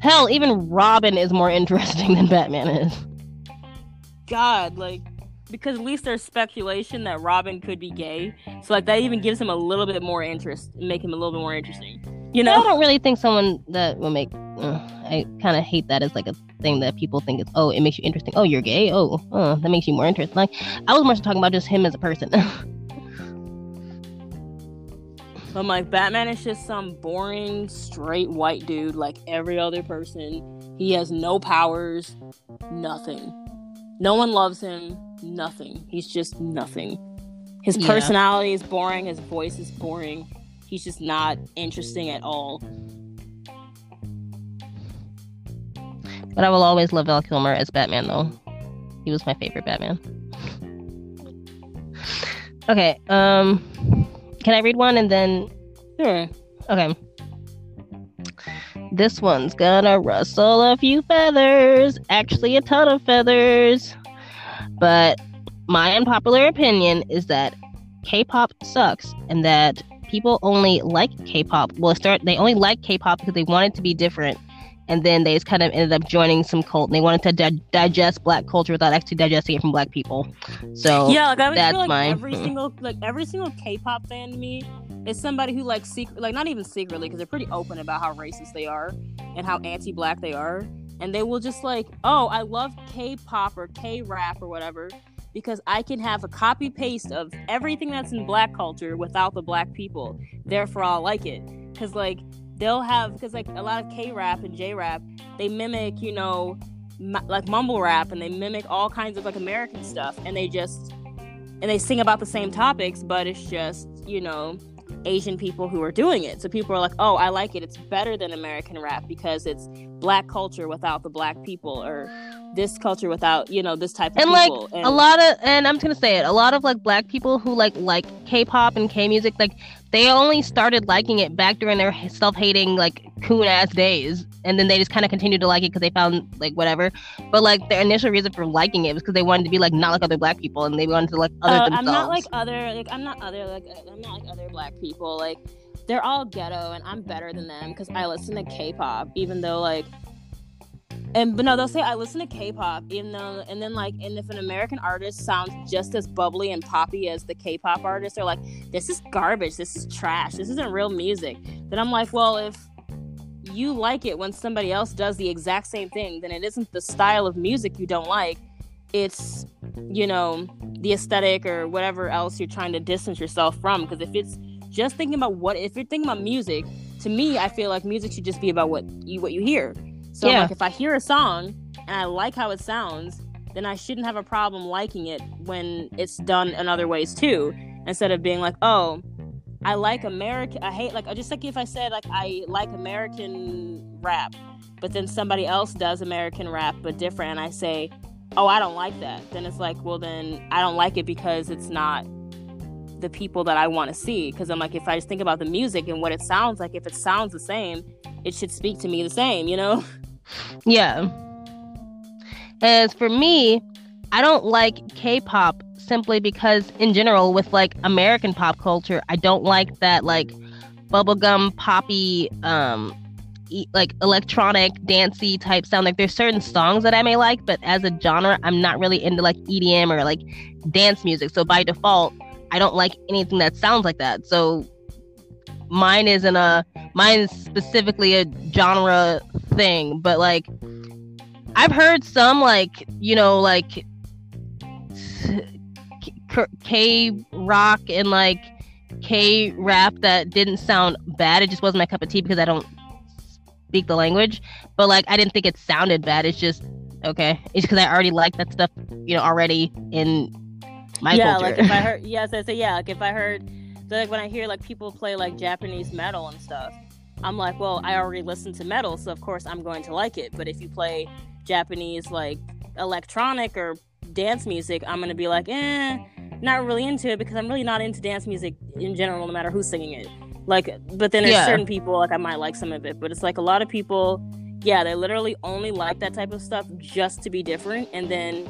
Hell, even Robin is more interesting than Batman is. God, like... Because at least there's speculation that Robin could be gay. So, like, that even gives him a little bit more interest. Make him a little bit more interesting. You know? I don't really think someone that will make... I kind of hate that as, like, a thing that people think is, oh, it makes you interesting. Oh, you're gay? Oh, that makes you more interesting. Like, I was more so talking about just him as a person. I'm like, Batman is just some boring, straight white dude like every other person. He has no powers. Nothing. No one loves him. Nothing. He's just nothing. His personality is boring. His voice is boring. He's just not interesting at all. But I will always love Val Kilmer as Batman, though. He was my favorite Batman. Okay, can I read one and then... Sure. Okay. This one's gonna rustle a few feathers. Actually, a ton of feathers. But my unpopular opinion is that K-pop sucks and that people only like K-pop. Well, they only like K-pop because they want it to be different. And then they just kind of ended up joining some cult. And they wanted to digest black culture without actually digesting it from black people. So yeah, like, every single K-pop fan to me is somebody who not even secretly, because they're pretty open about how racist they are and how anti-black they are. And they will just like, oh, I love K-pop or K-rap or whatever because I can have a copy-paste of everything that's in black culture without the black people. Therefore, I'll like it. Because, like, a lot of K-rap and J-rap, they mimic, you know, like mumble rap, and they mimic all kinds of, like, American stuff. And they sing about the same topics, but it's just, you know, Asian people who are doing it. So people are like, oh, I like it. It's better than American rap because it's black culture without the black people, or this culture without, you know, this type of people. And a lot of, and I'm just going to say it, a lot of like black people who like K-pop and K-music, like they only started liking it back during their self-hating like coon ass days. And then they just kind of continued to like it because they found like whatever. But like their initial reason for liking it was because they wanted to be like not like other black people, and they wanted to like other themselves. I'm not like other black people. Like they're all ghetto and I'm better than them because I listen to K-pop, even though like. But no, they'll say I listen to K-pop, and if an American artist sounds just as bubbly and poppy as the K-pop artist, they're like, this is garbage, this is trash, this isn't real music. Then I'm like, well, if you like it when somebody else does the exact same thing, then it isn't the style of music you don't like. It's, you know, the aesthetic or whatever else you're trying to distance yourself from. Because if you're thinking about music, to me, I feel like music should just be about what you hear. So yeah. Like, if I hear a song and I like how it sounds, then I shouldn't have a problem liking it when it's done in other ways too. Instead of being like, oh, I like American, I hate, like, just like if I said like I like American rap, but then somebody else does American rap but different, and I say, oh, I don't like that. Then it's like, well, then I don't like it because it's not the people that I want to see. Because I'm like, if I just think about the music and what it sounds like, if it sounds the same, it should speak to me the same, you know? Yeah. As for me, I don't like K-pop simply because, in general, with, like, American pop culture, I don't like that, like, bubblegum, poppy, like, electronic, dancey type sound. Like, there's certain songs that I may like, but as a genre, I'm not really into, like, EDM or, like, dance music. So, by default, I don't like anything that sounds like that. So... Mine is specifically a genre thing, but like I've heard some like, you know, like K-rock and like K-rap that didn't sound bad. It just wasn't my cup of tea because I don't speak the language. But like I didn't think it sounded bad. It's just okay. It's because I already like that stuff, you know, already in my culture. Like if I heard So, like, when I hear, like, people play, like, Japanese metal and stuff, I'm like, well, I already listened to metal, so, of course, I'm going to like it. But if you play Japanese, like, electronic or dance music, I'm going to be like, not really into it because I'm really not into dance music in general, no matter who's singing it. Like, but then there's certain people, like, I might like some of it, but it's like a lot of people, they literally only like that type of stuff just to be different. And then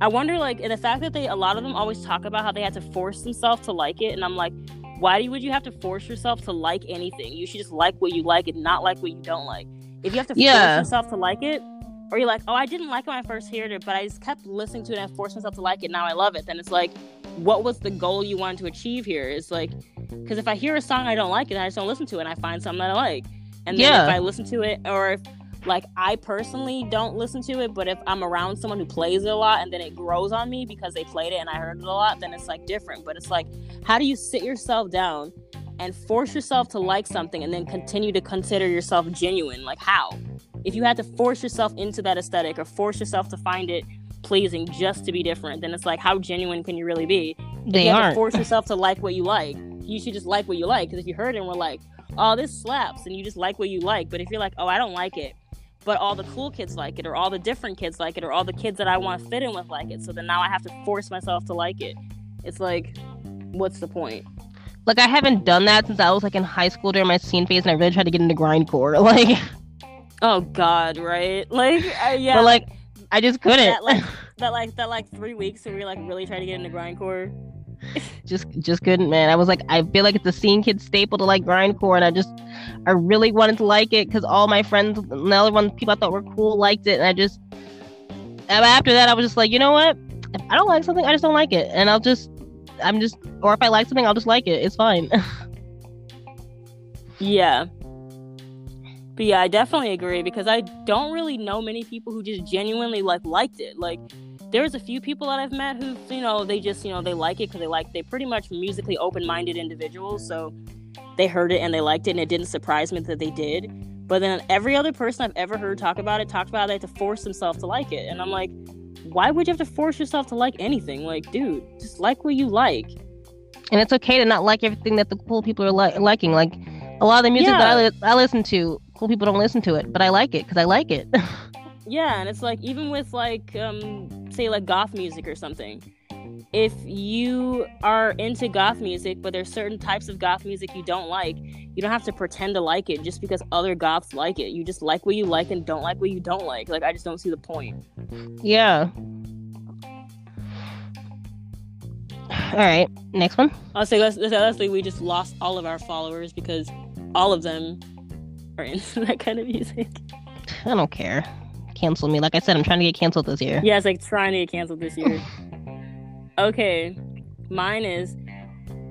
I wonder, like, and the fact that a lot of them always talk about how they had to force themselves to like it, and I'm like, would you have to force yourself to like anything? You should just like what you like and not like what you don't like. If you have to force yourself to like it, or you're like, oh, I didn't like it when I first heard it, but I just kept listening to it and I forced myself to like it, now I love it. Then it's like, what was the goal you wanted to achieve here? It's like, because if I hear a song I don't like it, I just don't listen to it, and I find something that I like. And then if I listen to it, or if, like, I personally don't listen to it, but if I'm around someone who plays it a lot and then it grows on me because they played it and I heard it a lot, then it's like different. But it's like, how do you sit yourself down and force yourself to like something and then continue to consider yourself genuine? Like, how? If you had to force yourself into that aesthetic or force yourself to find it pleasing just to be different, then it's like, how genuine can you really be? If you have to force yourself to like what you like, you should just like what you like. Because if you heard it and were like, oh, this slaps, and you just like what you like. But if you're like, oh, I don't like it, but all the cool kids like it, or all the different kids like it, or all the kids that I want to fit in with like it, so then now I have to force myself to like it. It's like, what's the point? Like, I haven't done that since I was, like, in high school during my scene phase, and I really tried to get into grindcore. Like, oh god, right? Like, but, like, I just couldn't. That 3 weeks where we, like, really tried to get into grindcore. just couldn't, man. I was like, I feel like it's a scene kid staple to like grindcore, and I really wanted to like it because all my friends and the other ones people I thought were cool liked it, and after that I was just like, you know what, if I don't like something, I just don't like it, and or if I like something, I'll just like it, it's fine. But yeah, I definitely agree, because I don't really know many people who just genuinely liked it. Like, there's a few people that I've met who, you know, they just, you know, they like it because they're pretty much musically open-minded individuals, so they heard it and they liked it, and it didn't surprise me that they did. But then every other person I've ever heard talk about it, talked about how they had to force themselves to like it, and I'm like, why would you have to force yourself to like anything? Like, dude, just like what you like. And it's okay to not like everything that the cool people are liking. Like, a lot of the music that I listen to, cool people don't listen to it, but I like it because I like it. Yeah, and it's like, even with like, say like goth music or something. If you are into goth music, but there's certain types of goth music you don't like, you don't have to pretend to like it just because other goths like it. You just like what you like and don't like what you don't like. Like, I just don't see the point. Yeah. All right, next one. I'll say, honestly, we just lost all of our followers because all of them are into that kind of music. I don't care. Cancel me. Like I said, I'm trying to get canceled this year. Yeah, it's like trying to get canceled this year. Okay, mine is,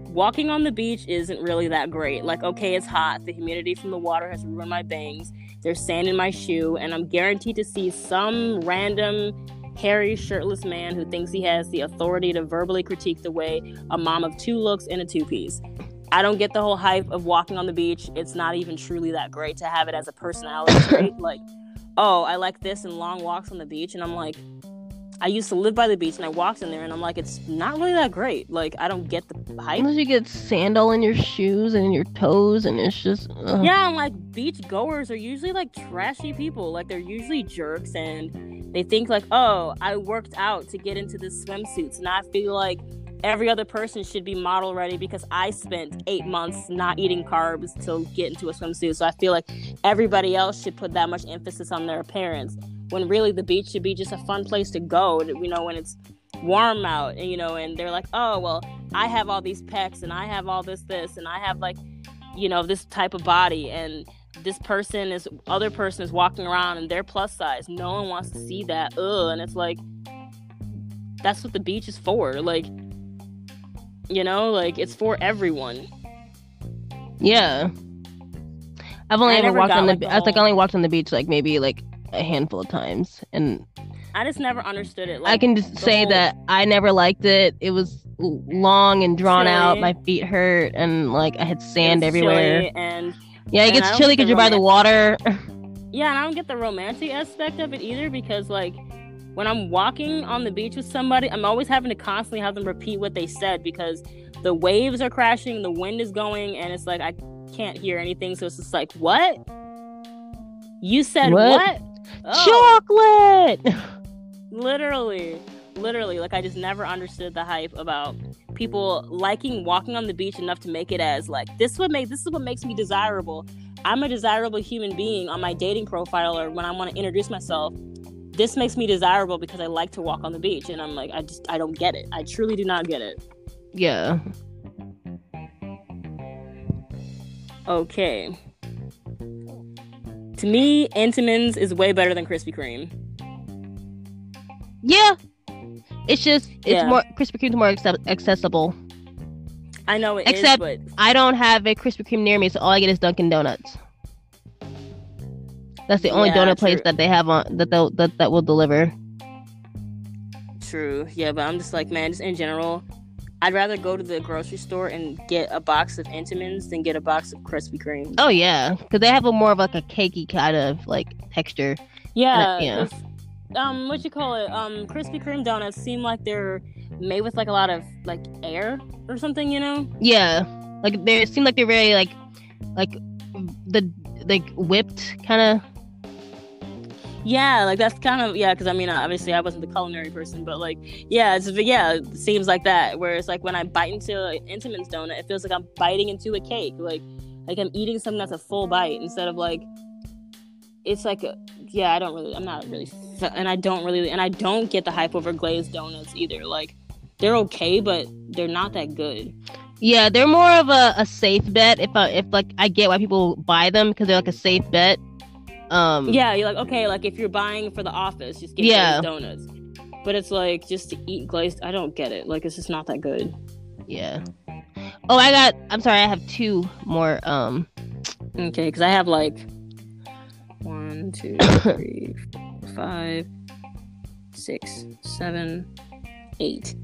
walking on the beach isn't really that great. Like, okay, it's hot. The humidity from the water has ruined my bangs. There's sand in my shoe, and I'm guaranteed to see some random hairy, shirtless man who thinks he has the authority to verbally critique the way a mom of two looks in a two-piece. I don't get the whole hype of walking on the beach. It's not even truly that great to have it as a personality trait. Like, oh, I like this and long walks on the beach, and I'm like, I used to live by the beach, and I walked in there, and I'm like, it's not really that great. Like, I don't get the hype. Unless you get sand all in your shoes and your toes, and it's just... Ugh. Yeah, and, like, beach goers are usually, like, trashy people. Like, they're usually jerks, and they think, like, oh, I worked out to get into this swimsuit, so now I feel like every other person should be model ready because I spent 8 months not eating carbs to get into a swimsuit, so I feel like everybody else should put that much emphasis on their appearance, when really the beach should be just a fun place to go, you know, when it's warm out, and, you know, and they're like, oh, well, I have all these pecs, and I have all this, and I have, like, you know, this type of body, and this other person is walking around, and they're plus size. No one wants to see that. Ugh. And it's like, that's what the beach is for. Like, you know, like, it's for everyone. Yeah. I've only ever walked on the beach. I only walked on the beach, like, maybe, like, a handful of times, and I just never understood it. Like, I can just say that I never liked it. It was long and drawn out. My feet hurt, and, like, I had sand everywhere. And yeah, it gets chilly because you're by the water. Yeah, and I don't get the romantic aspect of it either, because, like, when I'm walking on the beach with somebody, I'm always having to constantly have them repeat what they said, because the waves are crashing, the wind is going, and it's like, I can't hear anything. So it's just like, what? You said what? Oh. Chocolate! Literally. literally, like, I just never understood the hype about people liking walking on the beach enough to make it as, like, this is what makes me desirable. I'm a desirable human being on my dating profile or when I want to introduce myself. This makes me desirable because I like to walk on the beach. And I'm like, I don't get it. I truly do not get it. Yeah. Okay. To me, Entenmann's is way better than Krispy Kreme. Yeah. It's just, more, Krispy Kreme's more accessible. I know it is, but... I don't have a Krispy Kreme near me, so all I get is Dunkin' Donuts. That's the only donut place that they have on that will deliver. True. Yeah, but I'm just like, man, just in general, I'd rather go to the grocery store and get a box of Entenmann's than get a box of Krispy Kreme. Oh, yeah. Because they have a more of like a cakey kind of like texture. Yeah. Yeah. Krispy Kreme donuts seem like they're made with like a lot of like air or something, you know? Yeah. Like they seem like they're very like whipped kind of. Yeah, like that's kind of, yeah, because I mean obviously I wasn't the culinary person, but like it seems like that, where it's like when I bite into an Entenmann's donut, it feels like I'm biting into a cake, like I'm eating something that's a full bite instead of like, it's like I don't get the hype over glazed donuts either. Like they're okay, but they're not that good. Yeah, they're more of a safe bet. I get why people buy them because they're like a safe bet. Yeah, you're like, okay, like if you're buying for the office, just get glazed donuts. But it's like just to eat glazed. I don't get it. Like it's just not that good. Yeah. Oh, I have two more. Okay, because I have like 1, 2, 3, 4, 5, 6, 7, 8,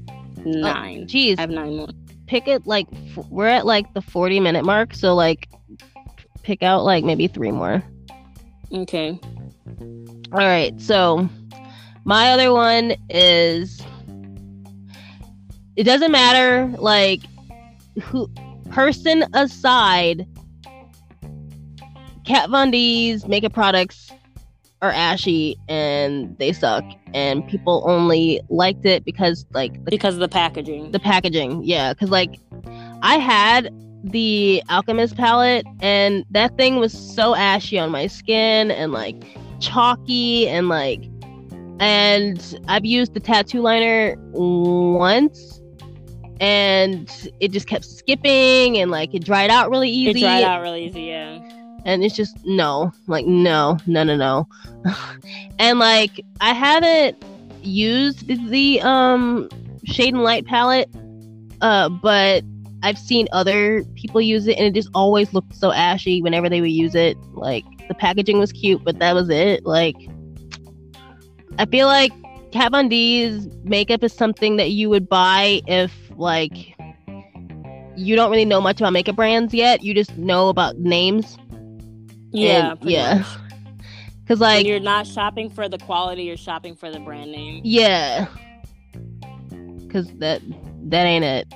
9. Oh, geez. I have 9 more. Pick it, like, we're at, like, the 40-minute mark, so, like, pick out, like, maybe 3 more. Okay. All right, so, my other one is, it doesn't matter, like, who, person aside, Kat Von D's makeup products are ashy, and they suck, and people only liked it because because of the packaging. The packaging, yeah, because like I had the Alchemist palette, and that thing was so ashy on my skin, and like chalky, and like, and I've used the tattoo liner once, and it just kept skipping, and like it dried out really easy. Yeah. And it's just, no. And, like, I haven't used the Shade and Light palette, but I've seen other people use it, and it just always looked so ashy whenever they would use it. Like, the packaging was cute, but that was it. Like, I feel like Kat Von D's makeup is something that you would buy if, like, you don't really know much about makeup brands yet. You just know about names. Yeah. Because like when you're not shopping for the quality, you're shopping for the brand name. Yeah. Because that ain't it.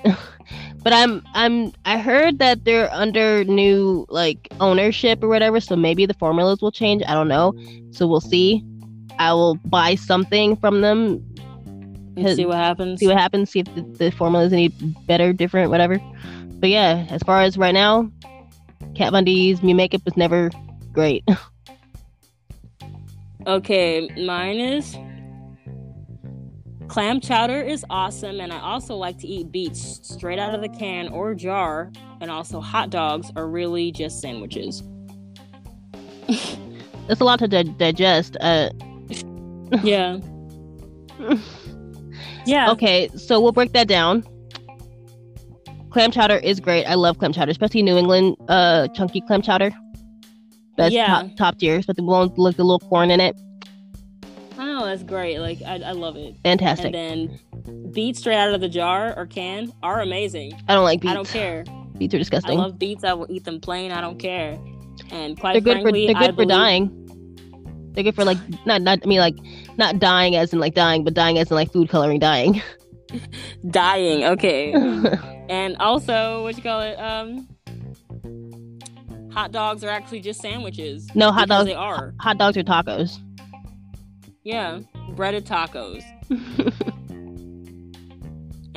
But I heard that they're under new like ownership or whatever, so maybe the formulas will change. I don't know. So we'll see. I will buy something from them. And see what happens. See if the formula is any better, different, whatever. But yeah, as far as right now, Kat Von D's makeup was never great. Okay, mine is clam chowder is awesome, and I also like to eat beets straight out of the can or jar, and also hot dogs are really just sandwiches. That's a lot to digest. Yeah. Yeah. Okay, so we'll break that down. Clam chowder is great. I love clam chowder, especially New England chunky clam chowder. That's top tier, especially with the little corn in it. Oh, that's great. Like, I love it. Fantastic. And then beets straight out of the jar or can are amazing. I don't like beets. I don't care. Beets are disgusting. I love beets. I will eat them plain. I don't care. And quite frankly, they're good for dying. They're good for like not dying as in like dying, but dying as in like food coloring dying. Dying, okay. And also, hot dogs are actually just sandwiches. No, hot dogs. They are. Hot dogs are tacos. Yeah, breaded tacos.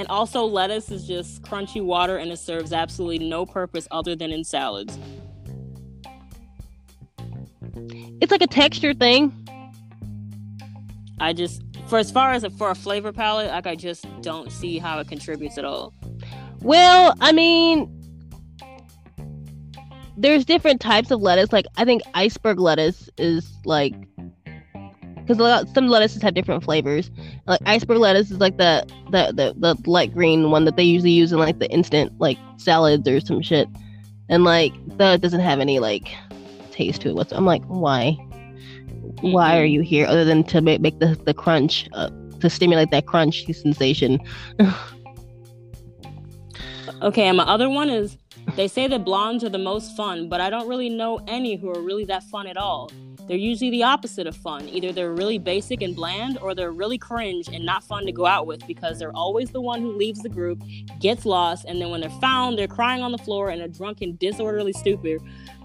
And also, lettuce is just crunchy water, and it serves absolutely no purpose other than in salads. It's like a texture thing. I just, for as far as for a flavor palette, like, I just don't see how it contributes at all. Well, I mean, there's different types of lettuce. Like, I think iceberg lettuce is like, because some lettuces have different flavors. Like iceberg lettuce is like the light green one that they usually use in like the instant like salads or some shit, and like that doesn't have any like taste to it. I'm like, why are you here other than to make the crunch, to stimulate that crunchy sensation? Okay, and my other one is, they say that blondes are the most fun, but I don't really know any who are really that fun at all. They're usually the opposite of fun. Either they're really basic and bland, or they're really cringe and not fun to go out with, because they're always the one who leaves the group, gets lost, and then when they're found, they're crying on the floor in a drunken, disorderly stupor,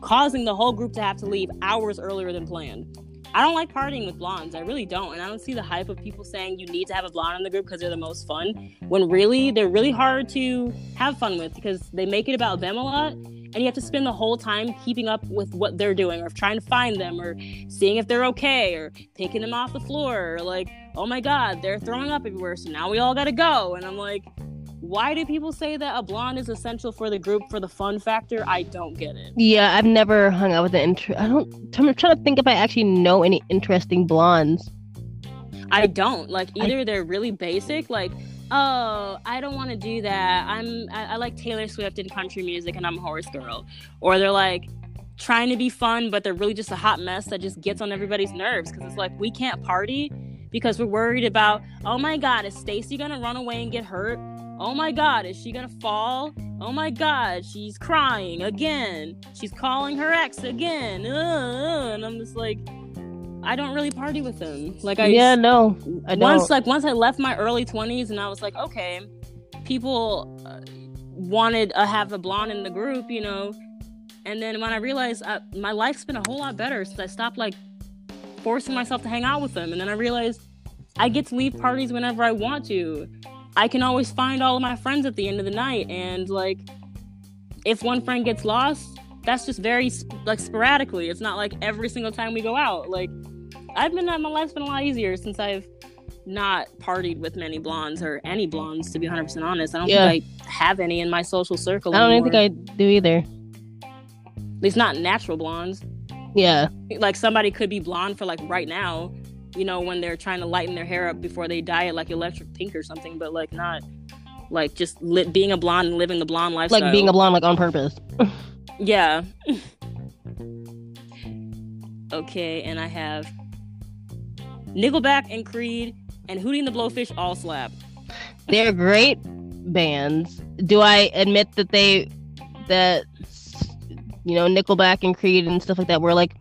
causing the whole group to have to leave hours earlier than planned. I don't like partying with blondes. I really don't. And I don't see the hype of people saying you need to have a blonde in the group because they're the most fun, when really, they're really hard to have fun with because they make it about them a lot. And you have to spend the whole time keeping up with what they're doing, or trying to find them, or seeing if they're okay, or taking them off the floor, or like, oh my God, they're throwing up everywhere, so now we all gotta go. And I'm like, why do people say that a blonde is essential for the group for the fun factor? I don't get it. Yeah, I've never hung out with an I'm trying to think if I actually know any interesting blondes. I don't. Like, either they're really basic, like, oh, I don't want to do that. I like Taylor Swift and country music, and I'm a horse girl. Or they're like trying to be fun, but they're really just a hot mess that just gets on everybody's nerves, because it's like, we can't party because we're worried about, oh my God, is Stacy gonna run away and get hurt? Oh my God, is she gonna fall? Oh my God, she's crying again. She's calling her ex again. And I'm just like, I don't really party with them. Like, Once I left my early 20s, and I was like, okay, people wanted to have a blonde in the group, you know. And then when I realized my life's been a whole lot better since I stopped like forcing myself to hang out with them, and then I realized I get to leave parties whenever I want to. I can always find all of my friends at the end of the night, and like, if one friend gets lost, that's just very sporadically. It's not like every single time we go out. Like, my life's been a lot easier since I've not partied with many blondes, or any blondes, to be 100% honest. I don't think I have any in my social circle anymore. I don't think I do either. At least not natural blondes. Yeah. Like, somebody could be blonde for like right now, you know, when they're trying to lighten their hair up before they dye it like electric pink or something, but like, not like just being a blonde and living the blonde lifestyle. Like being a blonde, like on purpose. Yeah. Okay, and I have Nickelback and Creed and Hootie and the Blowfish all slap. They're great bands. Do I admit that Nickelback and Creed and stuff like that were like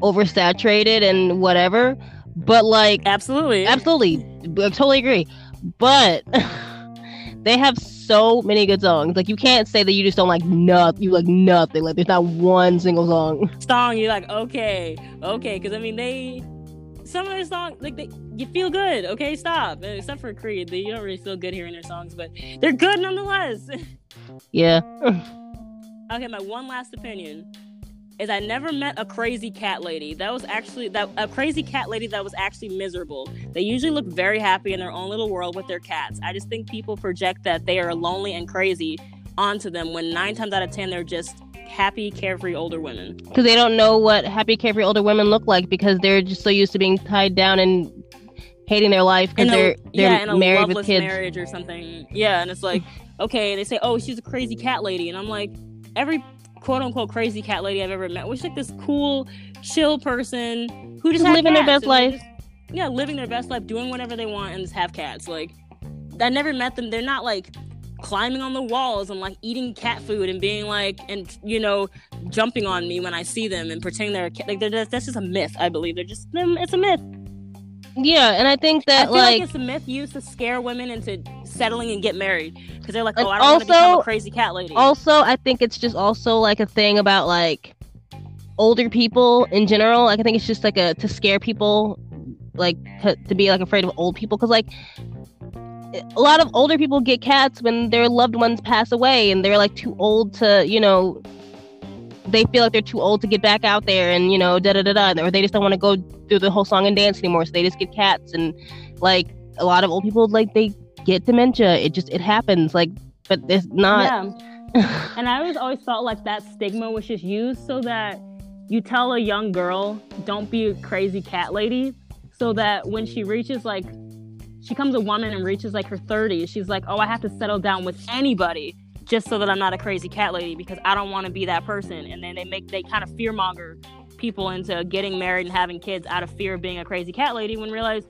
oversaturated and whatever? But like, absolutely, I totally agree. But they have so many good songs. Like, you can't say that you just don't like nothing. You like nothing. Like, there's not one single song you're like, okay, because I mean, some of their songs, like, you feel good. Okay, stop. Except for Creed, you don't really feel good hearing their songs, but they're good nonetheless. Yeah. Okay, my one last opinion is, I never met a crazy cat lady that was actually miserable. They usually look very happy in their own little world with their cats. I just think people project that they are lonely and crazy onto them, when 9 times out of 10 they're just happy, carefree older women. Because they don't know what happy, carefree older women look like, because they're just so used to being tied down and hating their life because they're married with kids. Yeah, in a loveless marriage or something. Yeah, and it's like, okay, they say, oh, she's a crazy cat lady, and I'm like, every quote-unquote crazy cat lady I've ever met was like this cool, chill person who just living their best life. Living their best life, doing whatever they want, and just have cats. Like, I never met them. They're not like climbing on the walls and like eating cat food and being like, and you know, jumping on me when I see them and pretending they're a cat. Like, that's just a myth. I believe they're just them. It's a myth. Yeah, and I think that I feel like it's a myth used to scare women into settling and get married, because they're like, oh, I don't want to become a crazy cat lady. Also, I think it's just also like a thing about like older people in general. Like, I think it's just like to scare people, like to be like afraid of old people, because like a lot of older people get cats when their loved ones pass away and they're like too old to, you know, they feel like they're too old to get back out there and, you know, or they just don't want to go through the whole song and dance anymore, so they just get cats. And like a lot of old people, like, they get dementia. It happens, like, but it's not. Yeah. And I always felt like that stigma was just used so that you tell a young girl, don't be a crazy cat lady, so that when she reaches, like, she becomes a woman and reaches like her 30s, she's like, oh, I have to settle down with anybody just so that I'm not a crazy cat lady, because I don't want to be that person. And then they kind of fearmonger people into getting married and having kids out of fear of being a crazy cat lady, when realize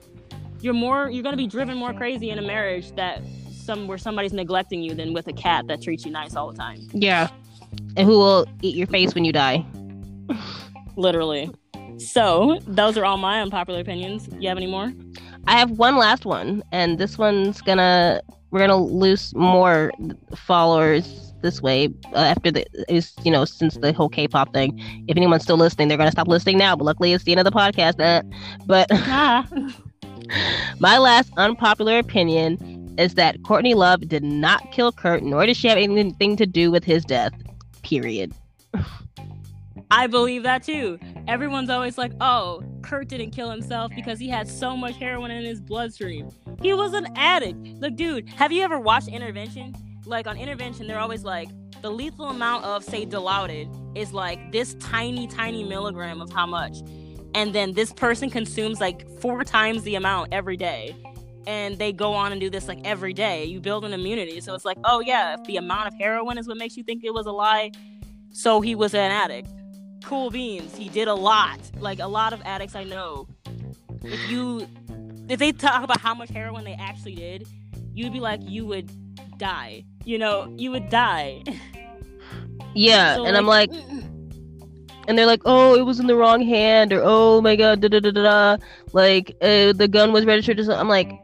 you're going to be driven more crazy in a marriage where somebody's neglecting you than with a cat that treats you nice all the time. Yeah. And who will eat your face when you die. Literally. So those are all my unpopular opinions. You have any more? I have one last one, and this one's we're gonna lose more followers this way since the whole K-pop thing. If anyone's still listening, they're gonna stop listening now, but luckily it's the end of the podcast. But my last unpopular opinion is that Courtney Love did not kill Kurt, nor did she have anything to do with his death. Period. I believe that too. Everyone's always like, oh, Kurt didn't kill himself because he had so much heroin in his bloodstream. He was an addict. Like, dude, have you ever watched Intervention? Like, on Intervention, they're always like, the lethal amount of, say, Dilaudid is like this tiny, tiny milligram of how much. And then this person consumes like 4 times the amount every day. And they go on and do this like every day. You build an immunity. So it's like, oh yeah, if the amount of heroin is what makes you think it was a lie, so he was an addict. Cool beans. He did a lot. Like, a lot of addicts I know, if they talk about how much heroin they actually did, you'd be like, you would die. You know, you would die. Yeah, so, and like, I'm like, and they're like, oh, it was in the wrong hand, or oh my god, like, the gun was registered to something.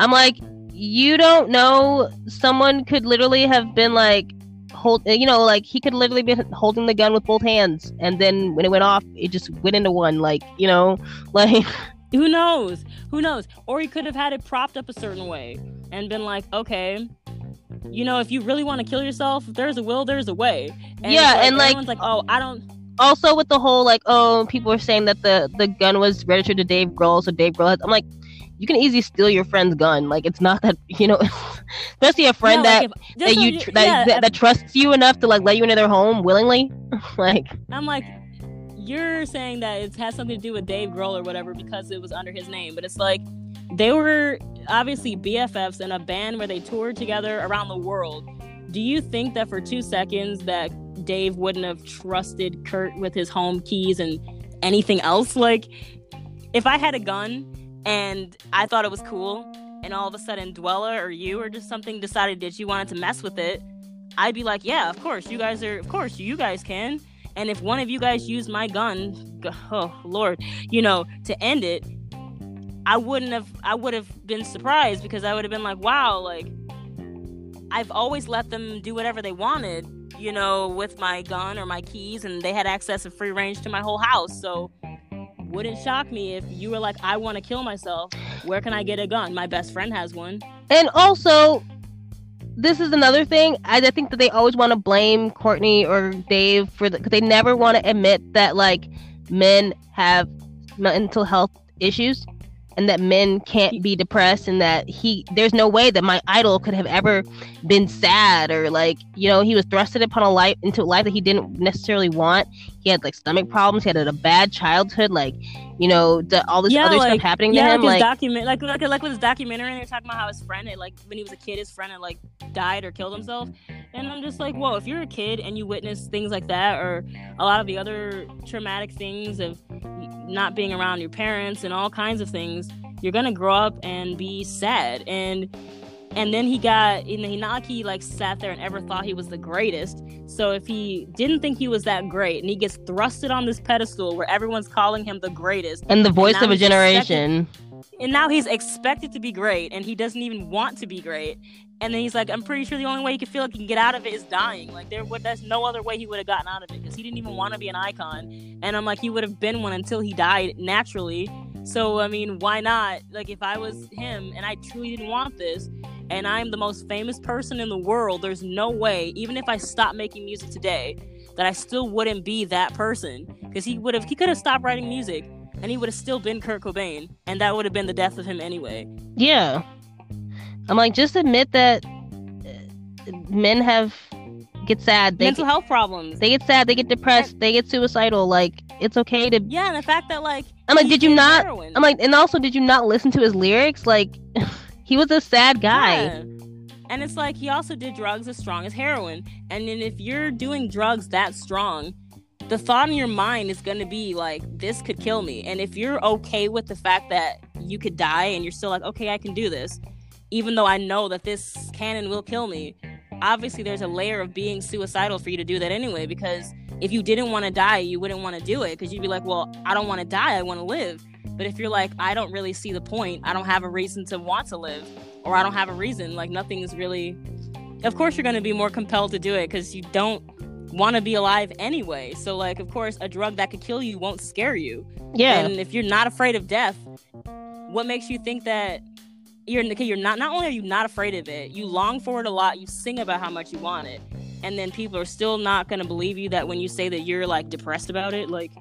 I'm like, you don't know. Someone could literally have been like, he could literally be holding the gun with both hands, and then when it went off, it just went into one, like, you know, like, who knows. Or he could have had it propped up a certain way and been like, okay, you know, if you really want to kill yourself, if there's a will, there's a way. And yeah, like, and everyone's like, oh, I don't. Also with the whole like, oh, people are saying that the gun was registered to Dave Grohl, so Dave Grohl has, I'm like, you can easily steal your friend's gun. Like, it's not that, you know, especially a friend that trusts you enough to like let you into their home willingly. Like, I'm like, you're saying that it has something to do with Dave Grohl or whatever because it was under his name, but it's like they were obviously BFFs in a band where they toured together around the world. Do you think that for 2 seconds that Dave wouldn't have trusted Kurt with his home keys and anything else? Like, if I had a gun and I thought it was cool, and all of a sudden Dwella or you or just something decided that you wanted to mess with it, I'd be like, yeah, of course you guys can. And if one of you guys used my gun, oh Lord, you know, to end it, I would have been surprised, because I would have been like, wow, like, I've always let them do whatever they wanted, you know, with my gun or my keys, and they had access and free range to my whole house. So wouldn't shock me if you were like, I want to kill myself, where can I get a gun? My best friend has one. And also, this is another thing, I think that they always want to blame Courtney or Dave for because they never want to admit that like men have mental health issues and that men can't be depressed, and that there's no way that my idol could have ever been sad, or like, you know, he was thrusted upon into a life that he didn't necessarily want. He had like stomach problems, he had a bad childhood, like, you know, all this other stuff happening to him. Like, like with his documentary, and they're talking about how his friend had, like, when he was a kid, his friend had like died or killed himself. And I'm just like, whoa, if you're a kid and you witness things like that, or a lot of the other traumatic things of not being around your parents and all kinds of things, you're gonna grow up and be sad. And then he like sat there and ever thought he was the greatest. So if he didn't think he was that great and he gets thrusted on this pedestal where everyone's calling him the greatest and the voice of a generation, and now he's expected to be great and he doesn't even want to be great, and then he's like, I'm pretty sure the only way he can feel like he can get out of it is dying. Like, there's no other way he would have gotten out of it, because he didn't even want to be an icon. And I'm like, he would have been one until he died naturally. So, I mean, why not? Like, if I was him and I truly didn't want this, and I'm the most famous person in the world, there's no way, even if I stopped making music today, that I still wouldn't be that person. Because he could have stopped writing music, and he would have still been Kurt Cobain, and that would have been the death of him anyway. Yeah. I'm like, just admit that men get sad. They mental health problems. They get sad. They get depressed. They get suicidal. Like, it's okay to... Yeah, and the fact that, like... I'm like, did you not... Heroin. I'm like, and also, did you not listen to his lyrics? Like, he was a sad guy. Yeah. And it's like, he also did drugs as strong as heroin. And then if you're doing drugs that strong, the thought in your mind is going to be like, this could kill me. And if you're okay with the fact that you could die and you're still like, okay, I can do this, even though I know that this can and will kill me, obviously there's a layer of being suicidal for you to do that anyway, because if you didn't want to die, you wouldn't want to do it, because you'd be like, well, I don't want to die, I want to live. But if you're like, I don't really see the point, I don't have a reason to want to live, or I don't have a reason, like, nothing is really... Of course you're going to be more compelled to do it, because you don't want to be alive anyway. So, like, of course, a drug that could kill you won't scare you. Yeah. And if you're not afraid of death, what makes you think that... Not only are you not afraid of it, you long for it a lot, you sing about how much you want it, and then people are still not going to believe you that when you say that you're, like, depressed about it. Like,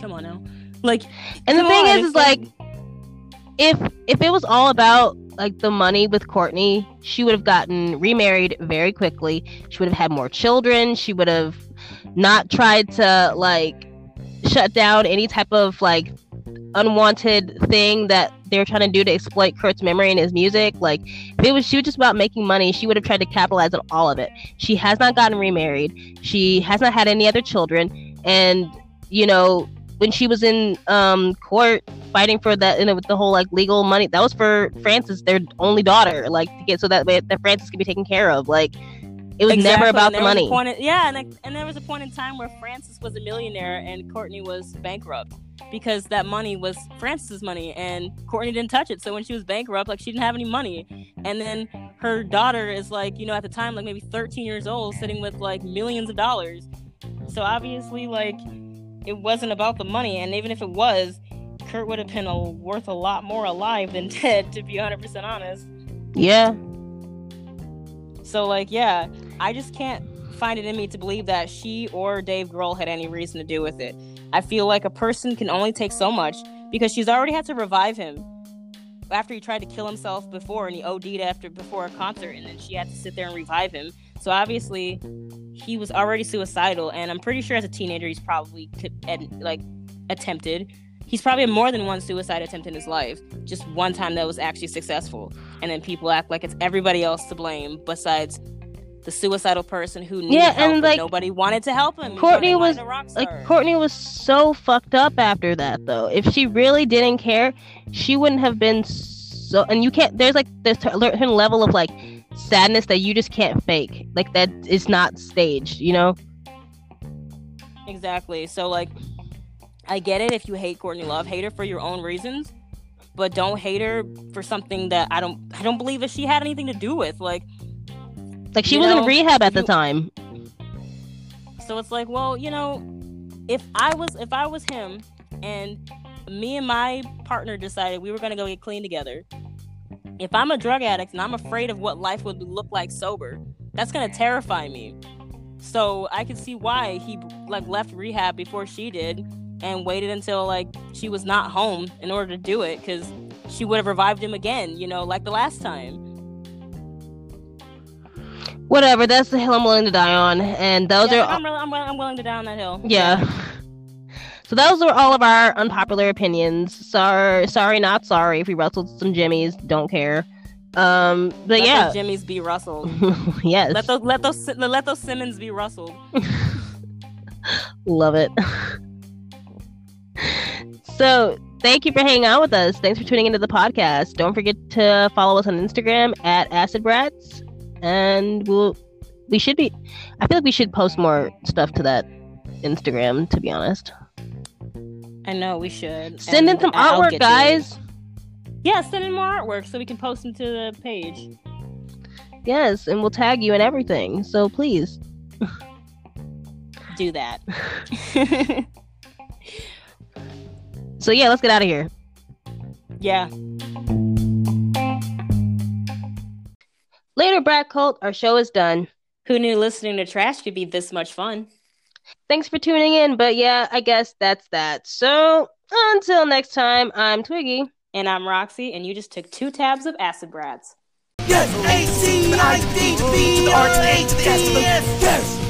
come on now. Like, and the thing is like, if it was all about, like, the money with Courtney, she would have gotten remarried very quickly, she would have had more children, she would have not tried to, like, shut down any type of, like, unwanted thing that they're trying to do to exploit Kurt's memory and his music. Like, if it was, she was just about making money, she would have tried to capitalize on all of it. She has not gotten remarried, she has not had any other children, and, you know, when she was in court fighting for that, you know, with the whole, like, legal money, that was for Francis, their only daughter, like, to get so that way that Francis could be taken care of. Like, it was never about the money. And there was a point in time where Francis was a millionaire and Courtney was bankrupt, because that money was Francis's money and Courtney didn't touch it. So when she was bankrupt, like, she didn't have any money. And then her daughter is, like, you know, at the time, like, maybe 13 years old, sitting with, like, millions of dollars. So obviously, like, it wasn't about the money. And even if it was, Kurt would have been worth a lot more alive than dead, to be 100% honest. Yeah. So, like, yeah, I just can't find it in me to believe that she or Dave Grohl had any reason to do with it. I feel like a person can only take so much, because she's already had to revive him after he tried to kill himself before, and he OD'd before a concert, and then she had to sit there and revive him. So obviously he was already suicidal, and I'm pretty sure as a teenager he's probably attempted. He's probably had more than one suicide attempt in his life, just one time that was actually successful. And then people act like it's everybody else to blame besides the suicidal person who needed help, and, like, nobody wanted to help him. Courtney was so fucked up after that, though. If she really didn't care, she wouldn't have been so... And you can't... There's, like, this certain level of, like, sadness that you just can't fake. Like, that is not staged, you know? Exactly. So, like... I get it if you hate Courtney Love. Hate her for your own reasons, but don't hate her for something that I don't believe that she had anything to do with. Like she was in rehab at the time. So it's like, well, you know, if I was him and me and my partner decided we were going to go get clean together, if I'm a drug addict and I'm afraid of what life would look like sober, that's going to terrify me. So I can see why he, like, left rehab before she did, and waited until, like, she was not home in order to do it, because she would have revived him again, you know, like the last time. Whatever, that's the hill I'm willing to die on, and those are... I'm willing to die on that hill. Yeah. So those were all of our unpopular opinions. Sorry, not sorry. If we rustled some jimmies, don't care. But let those jimmies be rustled. Yes. Let those Simmons be rustled. Love it. So, thank you for hanging out with us. Thanks for tuning into the podcast. Don't forget to follow us on Instagram at Acid Brats, and we should be... I feel like we should post more stuff to that Instagram, to be honest. I know, we should. Send in some artwork, guys. Yeah, send in more artwork so we can post them to the page. Yes, and we'll tag you and everything, so please. Do that. So yeah, let's get out of here. Yeah. Later, Brad Colt, our show is done. Who knew listening to trash could be this much fun? Thanks for tuning in, but yeah, I guess that's that. So until next time, I'm Twiggy. And I'm Roxy, and you just took 2 tabs of Acid Brats. Yes, A-C-I-D-B-R-T-H-S. Yes.